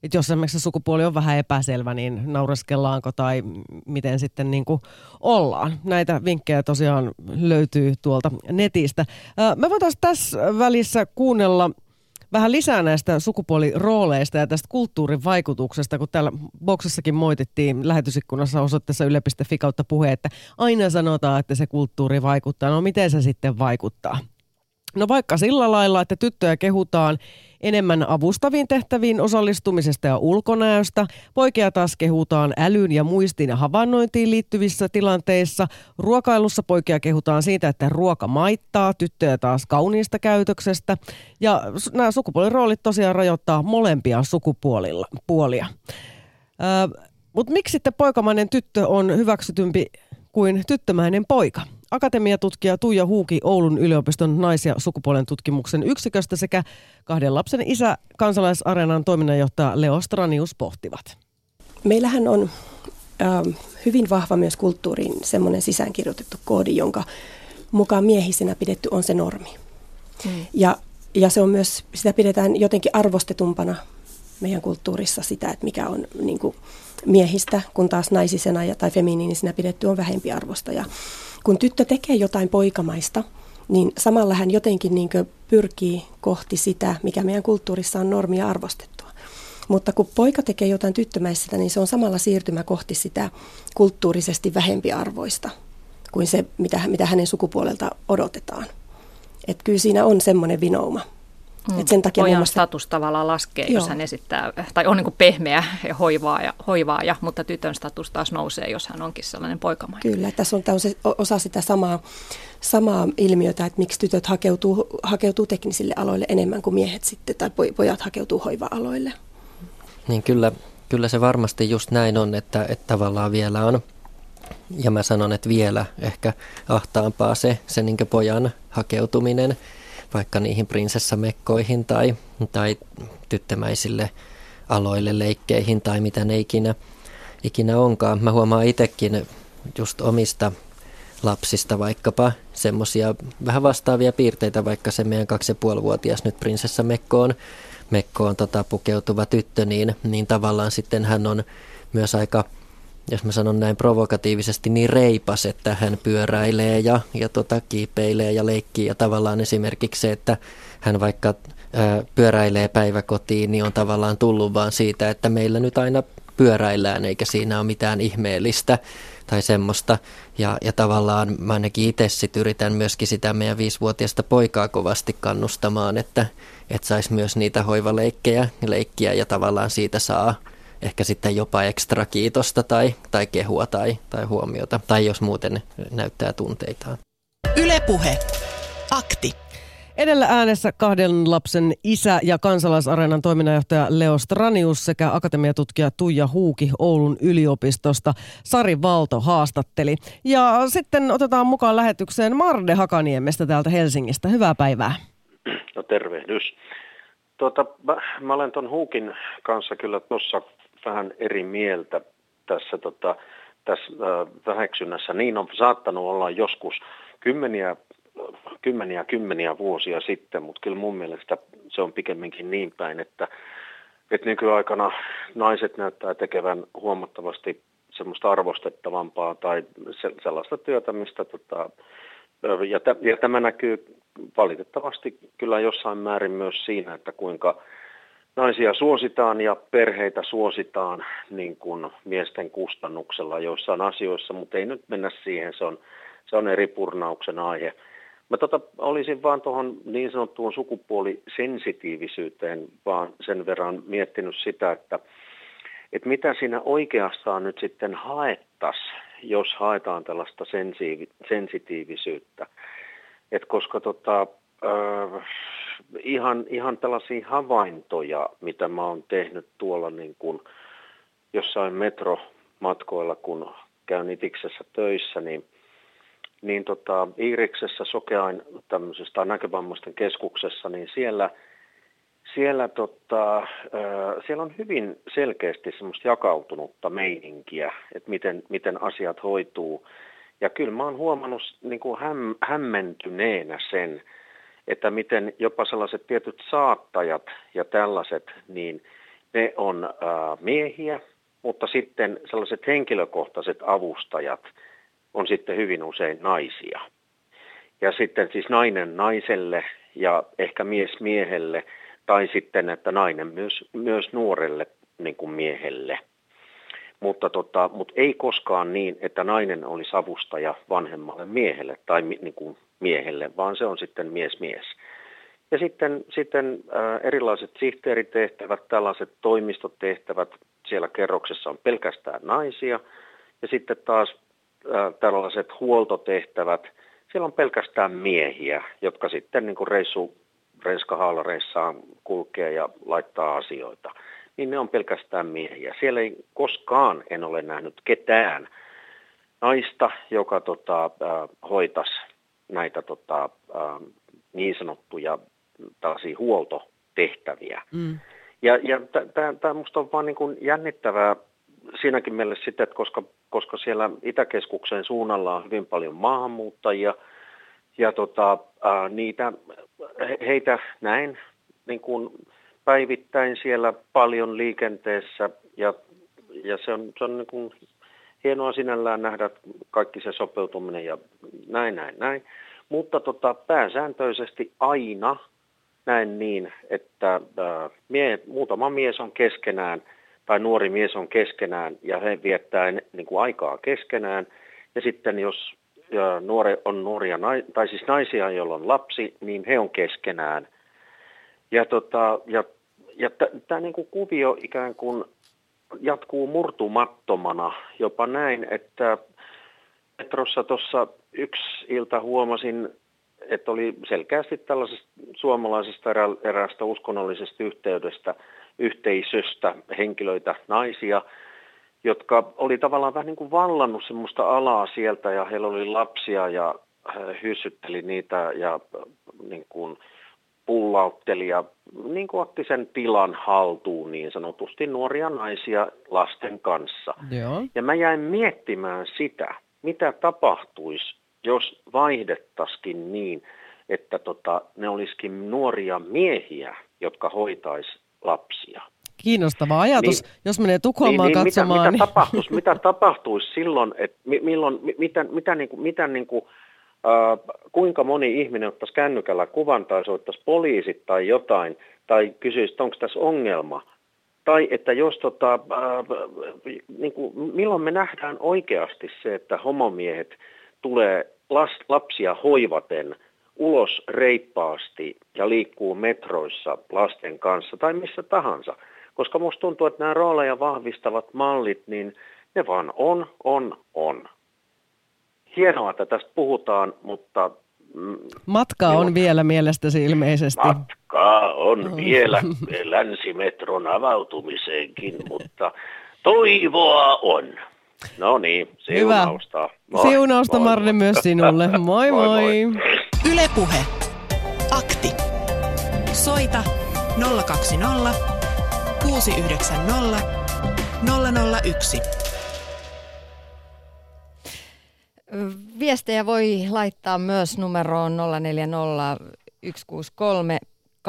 Et jos esimerkiksi sukupuoli on vähän epäselvä, niin naureskellaanko tai miten sitten niin kuin ollaan. Näitä vinkkejä tosiaan löytyy tuolta netistä. Me voitaisiin tässä välissä kuunnella vähän lisää näistä sukupuolirooleista ja tästä kulttuurin vaikutuksesta, kun täällä boksessakin moitittiin lähetysikkunassa osoitteessa yle.fi/puhe, että aina sanotaan, että se kulttuuri vaikuttaa. No miten se sitten vaikuttaa? No vaikka sillä lailla, että tyttöjä kehutaan enemmän avustaviin tehtäviin osallistumisesta ja ulkonäöstä. Poikia taas kehutaan älyyn ja muistiin ja havainnointiin liittyvissä tilanteissa. Ruokailussa poikia kehutaan siitä, että ruoka maittaa, tyttöjä taas kauniista käytöksestä. Ja nämä sukupuoliroolit tosiaan rajoittaa molempia sukupuolia. Mutta miksi sitten poikamainen tyttö on hyväksytympi kuin tyttömäinen poika? Akatemiatutkija Tuija Huuki Oulun yliopiston nais- ja sukupuolen tutkimuksen yksiköstä sekä kahden lapsen isä Kansalaisareenan toiminnanjohtaja Leo Stranius pohtivat. Meillähän on hyvin vahva myös kulttuuriin semmoinen sisäänkirjoitettu koodi, jonka mukaan miehisenä pidetty on se normi. Mm. Ja se on myös, sitä pidetään jotenkin arvostetumpana meidän kulttuurissa sitä, että mikä on niin kuin miehistä, kun taas naisisena tai feminiinisenä pidetty on vähempi arvosta. Ja kun tyttö tekee jotain poikamaista, niin samalla hän jotenkin niin kuin pyrkii kohti sitä, mikä meidän kulttuurissa on normia arvostettua. Mutta kun poika tekee jotain tyttömäistä, niin se on samalla siirtymä kohti sitä kulttuurisesti vähempiarvoista kuin se, mitä hänen sukupuolelta odotetaan. Et kyllä siinä on semmoinen vinouma. Sen takia pojan status tavallaan laskee, jos hän esittää, tai on niin kuin pehmeä ja hoivaaja, mutta tytön status taas nousee, jos hän onkin sellainen poikamainen. Kyllä, tässä on osa sitä samaa ilmiötä, että miksi tytöt hakeutuu teknisille aloille enemmän kuin miehet sitten, tai pojat hakeutuu hoiva-aloille. Niin kyllä se varmasti just näin on, että tavallaan vielä on, ja mä sanon, että vielä ehkä ahtaampaa se niin kuin pojan hakeutuminen, vaikka niihin prinsessamekkoihin tai tyttömäisille aloille, leikkeihin tai mitä ne ikinä onkaan. Mä huomaan itsekin just omista lapsista vaikkapa semmoisia vähän vastaavia piirteitä, vaikka se meidän 2,5-vuotias nyt prinsessamekkoon pukeutuva tyttö, niin tavallaan sitten hän on myös aika, jos mä sanon näin provokatiivisesti, niin reipas, että hän pyöräilee ja kiipeilee ja leikkii. Ja tavallaan esimerkiksi se, että hän vaikka pyöräilee päiväkotiin, niin on tavallaan tullut vaan siitä, että meillä nyt aina pyöräillään, eikä siinä ole mitään ihmeellistä tai semmoista. Ja tavallaan mä ainakin itse sit yritän myöskin sitä meidän 5-vuotiaista poikaa kovasti kannustamaan, että saisi myös niitä hoivaleikkejä ja tavallaan siitä saa ehkä sitten jopa ekstra kiitosta tai kehua tai huomiota, tai jos muuten näyttää tunteitaan. Yle Puhe. Akti. Edellä äänessä kahden lapsen isä ja Kansalaisareenan toiminnanjohtaja Leo Stranius sekä akatemiatutkija Tuija Huuki Oulun yliopistosta. Sari Valto haastatteli. Ja sitten otetaan mukaan lähetykseen Marde Hakaniemestä täältä Helsingistä. Hyvää päivää. No tervehdys. Mä olen ton Huukin kanssa kyllä tuossa vähän eri mieltä tässä, väheksynnässä. Niin on saattanut olla joskus kymmeniä vuosia sitten, mutta kyllä mun mielestä se on pikemminkin niin päin, että nykyaikana naiset näyttää tekevän huomattavasti semmoista arvostettavampaa tai sellaista työtä, mistä ja tämä näkyy valitettavasti kyllä jossain määrin myös siinä, että kuinka naisia suositaan ja perheitä suositaan niin kuin miesten kustannuksella joissain asioissa, mutta ei nyt mennä siihen, se on eri purnauksen aihe. Mä olisin vaan tuohon niin sanottuun sukupuolisensitiivisyyteen vaan sen verran miettinyt sitä, että mitä siinä oikeastaan nyt sitten haettaisiin, jos haetaan tällaista sensitiivisyyttä. Et koska ihan tällaisia havaintoja, mitä mä oon tehnyt tuolla niin kun jossain metromatkoilla, kun käyn Itiksessä töissä, niin Iiriksessä sokeain tämmöisessä näkövammaisten keskuksessa, niin siellä on hyvin selkeästi semmoista jakautunutta meininkiä, että miten asiat hoituu. Ja kyllä mä oon huomannut niin kuin hämmentyneenä sen, että miten jopa sellaiset tietyt saattajat ja tällaiset, niin ne on miehiä, mutta sitten sellaiset henkilökohtaiset avustajat on sitten hyvin usein naisia. Ja sitten siis nainen naiselle ja ehkä mies miehelle tai sitten, että nainen myös nuorelle niin kuin miehelle. Mutta ei koskaan niin, että nainen olisi avustaja vanhemmalle miehelle tai niin kuin miehelle, vaan se on sitten mies. Ja sitten erilaiset sihteeritehtävät, tällaiset toimistotehtävät, siellä kerroksessa on pelkästään naisia. Ja sitten taas tällaiset huoltotehtävät, siellä on pelkästään miehiä, jotka sitten niin kuin renskahaalareissaan kulkee ja laittaa asioita. Niin ne on pelkästään miehiä. Siellä ei koskaan en ole nähnyt ketään naista, joka hoitaisi näitä niin sanottuja tällaisia huoltotehtäviä. Mm. Ja tämä minusta on vaan niin kuin jännittävää siinäkin mielessä sitä, että koska siellä Itäkeskuksen suunnalla on hyvin paljon maahanmuuttajia ja heitä näin niin kuin päivittäin siellä paljon liikenteessä ja se on niin kuin hienoa sinällään nähdä kaikki se sopeutuminen ja näin. Mutta pääsääntöisesti aina näin niin, että muutama mies on keskenään tai nuori mies on keskenään ja he viettää niin kuin aikaa keskenään. Ja sitten jos naisia, joilla on lapsi, niin he on keskenään. Ja tämä niin kuin kuvio ikään kuin jatkuu murtumattomana jopa näin, että metrossa tuossa yksi ilta huomasin, että oli selkeästi tällaisesta suomalaisesta eräästä uskonnollisesta yhteisöstä henkilöitä, naisia, jotka oli tavallaan vähän niin kuin vallannut semmoista alaa sieltä ja heillä oli lapsia ja hyssytteli niitä ja niin kuin pullautteli ja niin kuin otti sen tilan haltuun niin sanotusti nuoria naisia lasten kanssa. Joo. Ja mä jäin miettimään sitä, mitä tapahtuisi, jos vaihdettaisikin niin, että ne olisikin nuoria miehiä, jotka hoitaisi lapsia. Kiinnostava ajatus. Niin, jos menee Tukholmaan katsomaan. Mitä tapahtuisi silloin, että kuinka moni ihminen ottaisi kännykällä kuvan tai soittaisi poliisit tai jotain tai kysyisi, että onko tässä ongelma. Tai että jos milloin me nähdään oikeasti se, että homomiehet tulee lapsia hoivaten ulos reippaasti ja liikkuu metroissa lasten kanssa tai missä tahansa. Koska musta tuntuu, että nämä rooleja vahvistavat mallit, niin ne vaan on. Hienoa, että tästä puhutaan, mutta... Matkaa on vielä mielestäsi ilmeisesti. Matkaa on vielä länsimetron avautumiseenkin, mutta toivoa on. No niin, siunausta. Moi, siunausta, moi, Marne, myös sinulle. Moi moi. Moi. Yle Puhe. Akti. Soita 020 690 001. Viestejä voi laittaa myös numeroon 0401638586.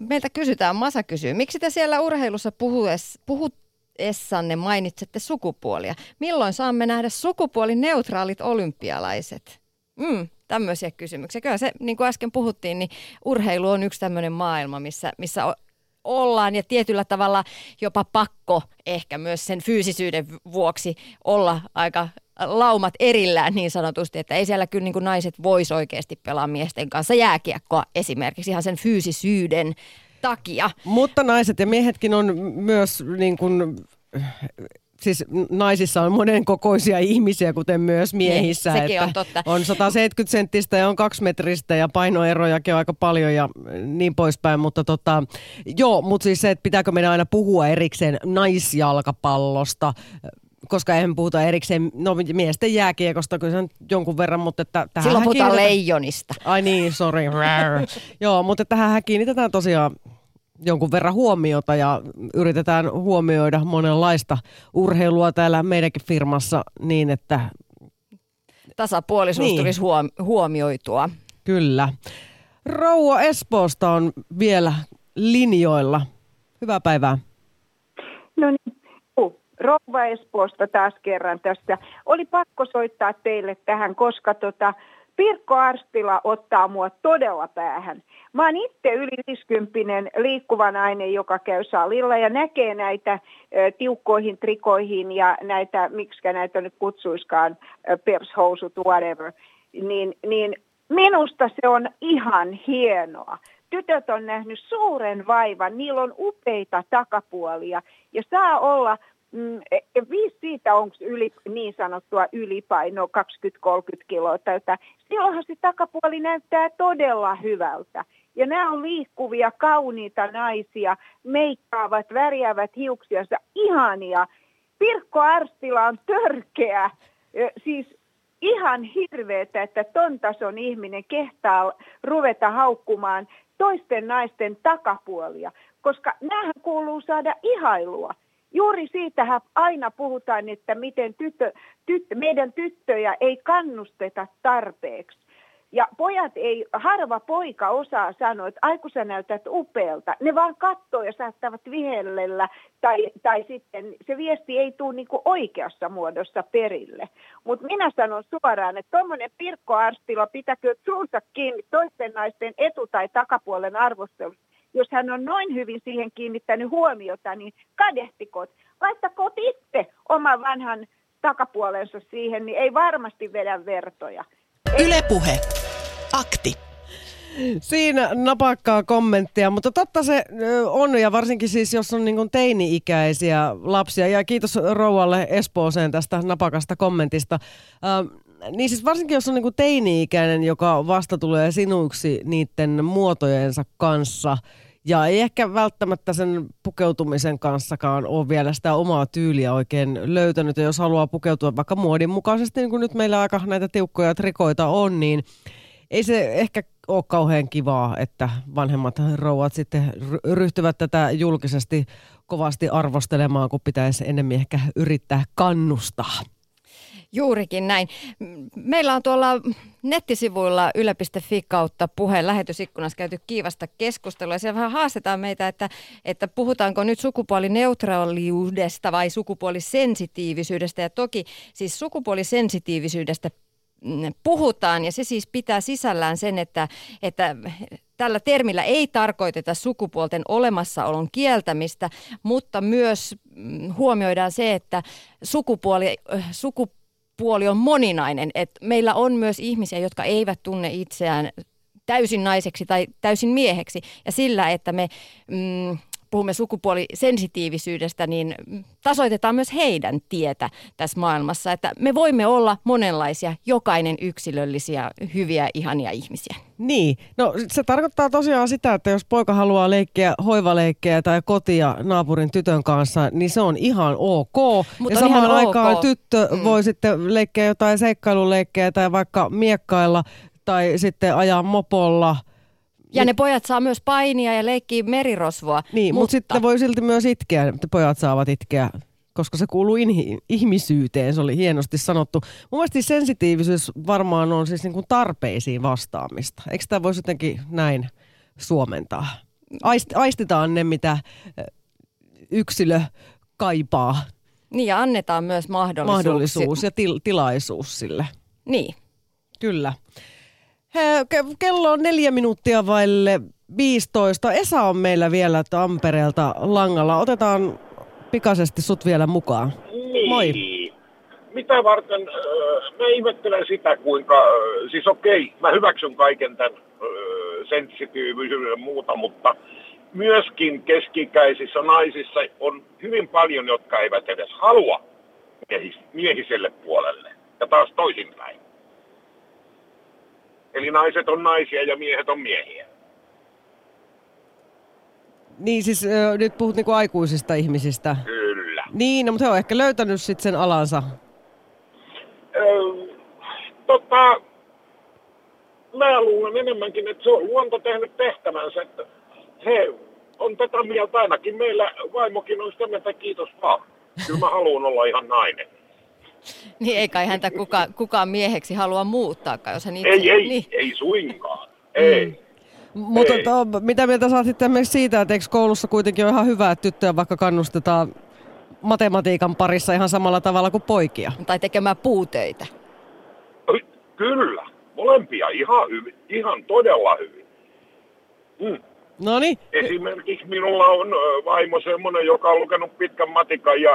Meiltä kysytään, Masa kysyy, miksi te siellä urheilussa puhuessanne mainitsette sukupuolia? Milloin saamme nähdä sukupuolineutraalit olympialaiset? Tämmöisiä kysymyksiä. Kyllä se, niin kuin äsken puhuttiin, niin urheilu on yksi tämmöinen maailma, missä ollaan ja tietyllä tavalla jopa pakko ehkä myös sen fyysisyyden vuoksi olla aika laumat erillään niin sanotusti, että ei siellä kyllä niin kuin naiset voisi oikeasti pelaa miesten kanssa jääkiekkoa esimerkiksi ihan sen fyysisyyden takia. Mutta naiset ja miehetkin on myös niin kuin... Siis naisissa on monenkokoisia ihmisiä, kuten myös miehissä. Niin, että on totta. On 170 senttistä ja on 2 metristä ja painoerojakin on aika paljon ja niin poispäin. Mutta mutta siis se, että pitääkö meidän aina puhua erikseen naisjalkapallosta, koska eihän puhuta erikseen miesten jääkiekosta, kyllä se jonkun verran, mutta... Silloin puhutaan leijonista. Ai niin, sori. Joo, mutta tähän kiinnitetään tosiaan jonkun verran huomiota ja yritetään huomioida monenlaista urheilua täällä meidänkin firmassa niin, että... Tasapuolisuus niin tulisi huomioitua. Kyllä. Rouva Espoosta on vielä linjoilla. Hyvää päivää. No niin. Rouva Espoosta taas kerran tässä. Oli pakko soittaa teille tähän, koska Pirkko Arstila ottaa mua todella päähän. Mä oon itse yli 50 liikkuva nainen, joka käy salilla ja näkee näitä tiukkoihin trikoihin ja näitä, miksikä näitä nyt kutsuiskaan, pershousut, whatever. Niin minusta se on ihan hienoa. Tytöt on nähnyt suuren vaivan, niillä on upeita takapuolia ja saa olla... siitä onko niin sanottua ylipainoa 20-30 kiloa tältä. Silloinhan se takapuoli näyttää todella hyvältä. Ja nämä on liikkuvia, kauniita naisia, meikkaavat, värjäävät hiuksiansa, ihania. Pirkko Arstila on törkeä, siis ihan hirveetä, että ton tason ihminen kehtaa ruveta haukkumaan toisten naisten takapuolia, koska näähän kuuluu saada ihailua. Juuri siitähän aina puhutaan, että miten meidän tyttöjä ei kannusteta tarpeeksi. Ja harva poika osaa sanoa, että aiku sä näytät upealta. Ne vaan katsoo ja saattavat vihellellä tai sitten se viesti ei tule niinku oikeassa muodossa perille. Mutta minä sanon suoraan, että tuommoinen Pirkko Arstila pitäkö suunsa kiinni toisten naisten etu- tai takapuolen arvostelusta. Jos hän on noin hyvin siihen kiinnittänyt huomiota, niin kadehtikoot. Laittakoot itse oman vanhan takapuolensa siihen, niin ei varmasti vedä vertoja. Yle Puhe. Akti. Siinä napakkaa kommenttia, mutta totta se on, ja varsinkin siis, jos on niin kuin teini-ikäisiä lapsia. Ja kiitos rouvalle Espooseen tästä napakasta kommentista. Niin siis varsinkin, jos on niin kuin teini-ikäinen, joka vasta tulee sinuiksi niiden muotojensa kanssa ja ei ehkä välttämättä sen pukeutumisen kanssakaan ole vielä sitä omaa tyyliä oikein löytänyt. Ja jos haluaa pukeutua vaikka muodin mukaisesti, niin kuin nyt meillä aika näitä tiukkoja trikoita on, niin ei se ehkä ole kauhean kivaa, että vanhemmat rouvat sitten ryhtyvät tätä julkisesti kovasti arvostelemaan, kun pitäisi enemmän ehkä yrittää kannustaa. Juurikin näin. Meillä on tuolla nettisivuilla yle.fi kautta puheen lähetysikkunassa käyty kiivasta keskustelua. Siellä vähän haastetaan meitä, että puhutaanko nyt sukupuolineutraaliudesta vai sukupuolisensitiivisyydestä. Ja toki siis sukupuolisensitiivisyydestä puhutaan ja se siis pitää sisällään sen, että tällä termillä ei tarkoiteta sukupuolten olemassaolon kieltämistä, mutta myös huomioidaan se, että sukupuoli on moninainen. Että meillä on myös ihmisiä, jotka eivät tunne itseään täysin naiseksi tai täysin mieheksi. Ja sillä, että me puhumme sukupuolisensitiivisyydestä, niin tasoitetaan myös heidän tietä tässä maailmassa. Että me voimme olla monenlaisia, jokainen yksilöllisiä, hyviä, ihania ihmisiä. Niin, no se tarkoittaa tosiaan sitä, että jos poika haluaa leikkiä hoivaleikkejä tai kotia naapurin tytön kanssa, niin se on ihan ok. Mut ja samaan aikaan ok. Tyttö voi sitten leikkiä jotain seikkailuleikkejä tai vaikka miekkailla tai sitten ajaa mopolla. Ja ne pojat saa myös painia ja leikkii merirosvoa. Niin, mutta sitten voi silti myös itkeä, pojat saavat itkeä, koska se kuuluu ihmisyyteen, se oli hienosti sanottu. Mun mielestä sensitiivisyys varmaan on siis niin kuin tarpeisiin vastaamista. Eikö sitä voisi jotenkin näin suomentaa? Aistitaan ne, mitä yksilö kaipaa. Niin, ja annetaan myös mahdollisuus ja tilaisuus sille. Niin. Kyllä. Kello on 4 minuuttia vaille 15. Esa on meillä vielä Tampereelta langalla. Otetaan pikaisesti sut vielä mukaan. Niin. Moi. Mitä varten, mä ihmettelen sitä kuinka, siis okei, mä hyväksyn kaiken tämän sensitiivisyyden ja muuta, mutta myöskin keski-ikäisissä naisissa on hyvin paljon, jotka eivät edes halua miehiselle puolelle ja taas toisinpäin. Eli naiset on naisia ja miehet on miehiä. Niin siis nyt puhut niinku aikuisista ihmisistä. Kyllä. Niin, no, mutta he on ehkä löytänyt sitten sen alansa. Mä luulen enemmänkin, että se on luonto tehnyt tehtävänsä. Että he on tätä mieltä ainakin. Meillä vaimokin on sitä mieltä, kiitos vaan. Kyllä mä haluan olla ihan nainen. Niin ei kai häntä kukaan mieheksi halua muuttaakaan, jos hän itse... Ei suinkaan, ei. Mutta mitä mieltä saat sitten myös siitä, että eikö koulussa kuitenkin ole ihan hyvä, että tyttöjä vaikka kannustetaan matematiikan parissa ihan samalla tavalla kuin poikia? Tai tekemään puutöitä. Kyllä, Molempia ihan hyvin, ihan todella hyvin. Mm. Noniin. Esimerkiksi minulla on vaimo semmoinen, joka on lukenut pitkän matikan ja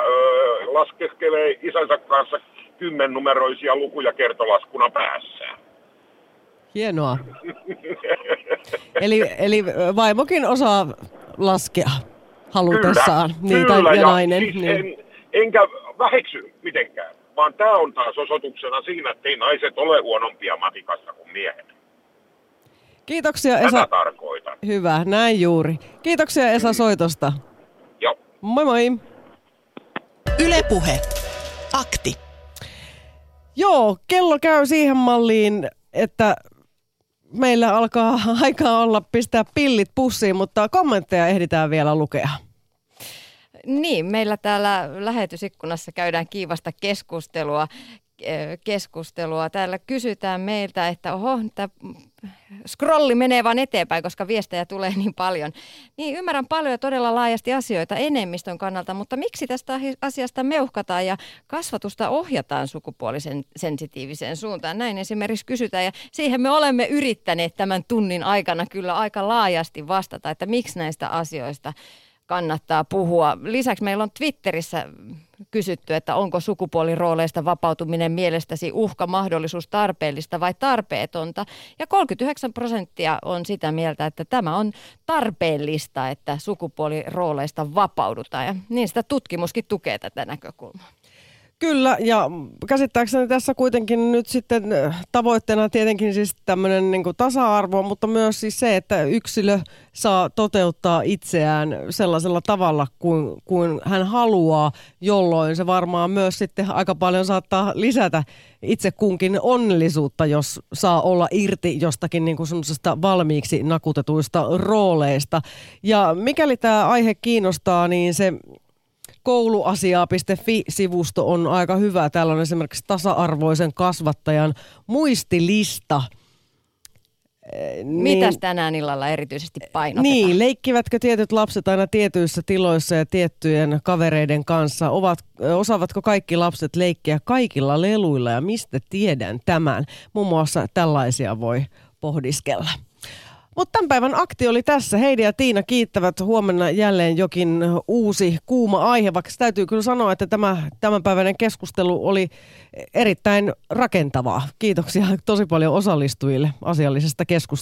laskeskelee isänsä kanssa 10-numeroisia lukuja kertolaskuna päässään. Hienoa. Eli vaimokin osaa laskea halutessaan. Kyllä, ja nainen, siis niin. Enkä väheksy mitenkään, vaan tämä on taas osoituksena siinä, että ei naiset ole huonompia matikassa kuin miehet. Kiitoksia Esa. Tätä tarkoitan. Hyvä, näin juuri. Kiitoksia Esa soitosta. Joo. Moi moi. Yle Puhe. Akti. Joo, kello käy siihen malliin, että meillä alkaa aikaa olla pistää pillit pussiin, mutta kommentteja ehditään vielä lukea. Niin, meillä täällä lähetysikkunassa käydään kiivasta keskustelua. Täällä kysytään meiltä, että oho, tämä scrolli menee vaan eteenpäin, koska viestejä tulee niin paljon. Niin, ymmärrän paljon ja todella laajasti asioita enemmistön kannalta, mutta miksi tästä asiasta meuhkataan ja kasvatusta ohjataan sukupuolisen sensitiiviseen suuntaan? Näin esimerkiksi kysytään, ja siihen me olemme yrittäneet tämän tunnin aikana kyllä aika laajasti vastata, että miksi näistä asioista kannattaa puhua. Lisäksi meillä on Twitterissä kysytty, että onko sukupuolirooleista vapautuminen mielestäsi uhka, mahdollisuus, tarpeellista vai tarpeetonta. Ja 39% on sitä mieltä, että tämä on tarpeellista, että sukupuolirooleista vapaudutaan. Ja niin sitä tutkimuskin tukee tätä näkökulmaa. Kyllä, ja käsittääkseni tässä kuitenkin nyt sitten tavoitteena tietenkin siis tämmöinen niin kuin tasa-arvo, mutta myös siis se, että yksilö saa toteuttaa itseään sellaisella tavalla kuin hän haluaa, jolloin se varmaan myös sitten aika paljon saattaa lisätä itse kunkin onnellisuutta, jos saa olla irti jostakin niin kuin semmoisesta valmiiksi nakutetuista rooleista. Ja mikäli tämä aihe kiinnostaa, niin se kouluasiaa.fi-sivusto on aika hyvä. Täällä on esimerkiksi tasa-arvoisen kasvattajan muistilista. Mitäs tänään illalla erityisesti painotetaan? Niin, leikkivätkö tietyt lapset aina tietyissä tiloissa ja tiettyjen kavereiden kanssa? Osaavatko kaikki lapset leikkiä kaikilla leluilla, ja mistä tiedän tämän? Muun muassa tällaisia voi pohdiskella. Mutta tämän päivän Akti oli tässä. Heidi ja Tiina kiittävät, huomenna jälleen jokin uusi kuuma aihe, vaikka täytyy kyllä sanoa, että tämänpäiväinen keskustelu oli erittäin rakentavaa. Kiitoksia tosi paljon osallistujille asiallisesta keskustelusta.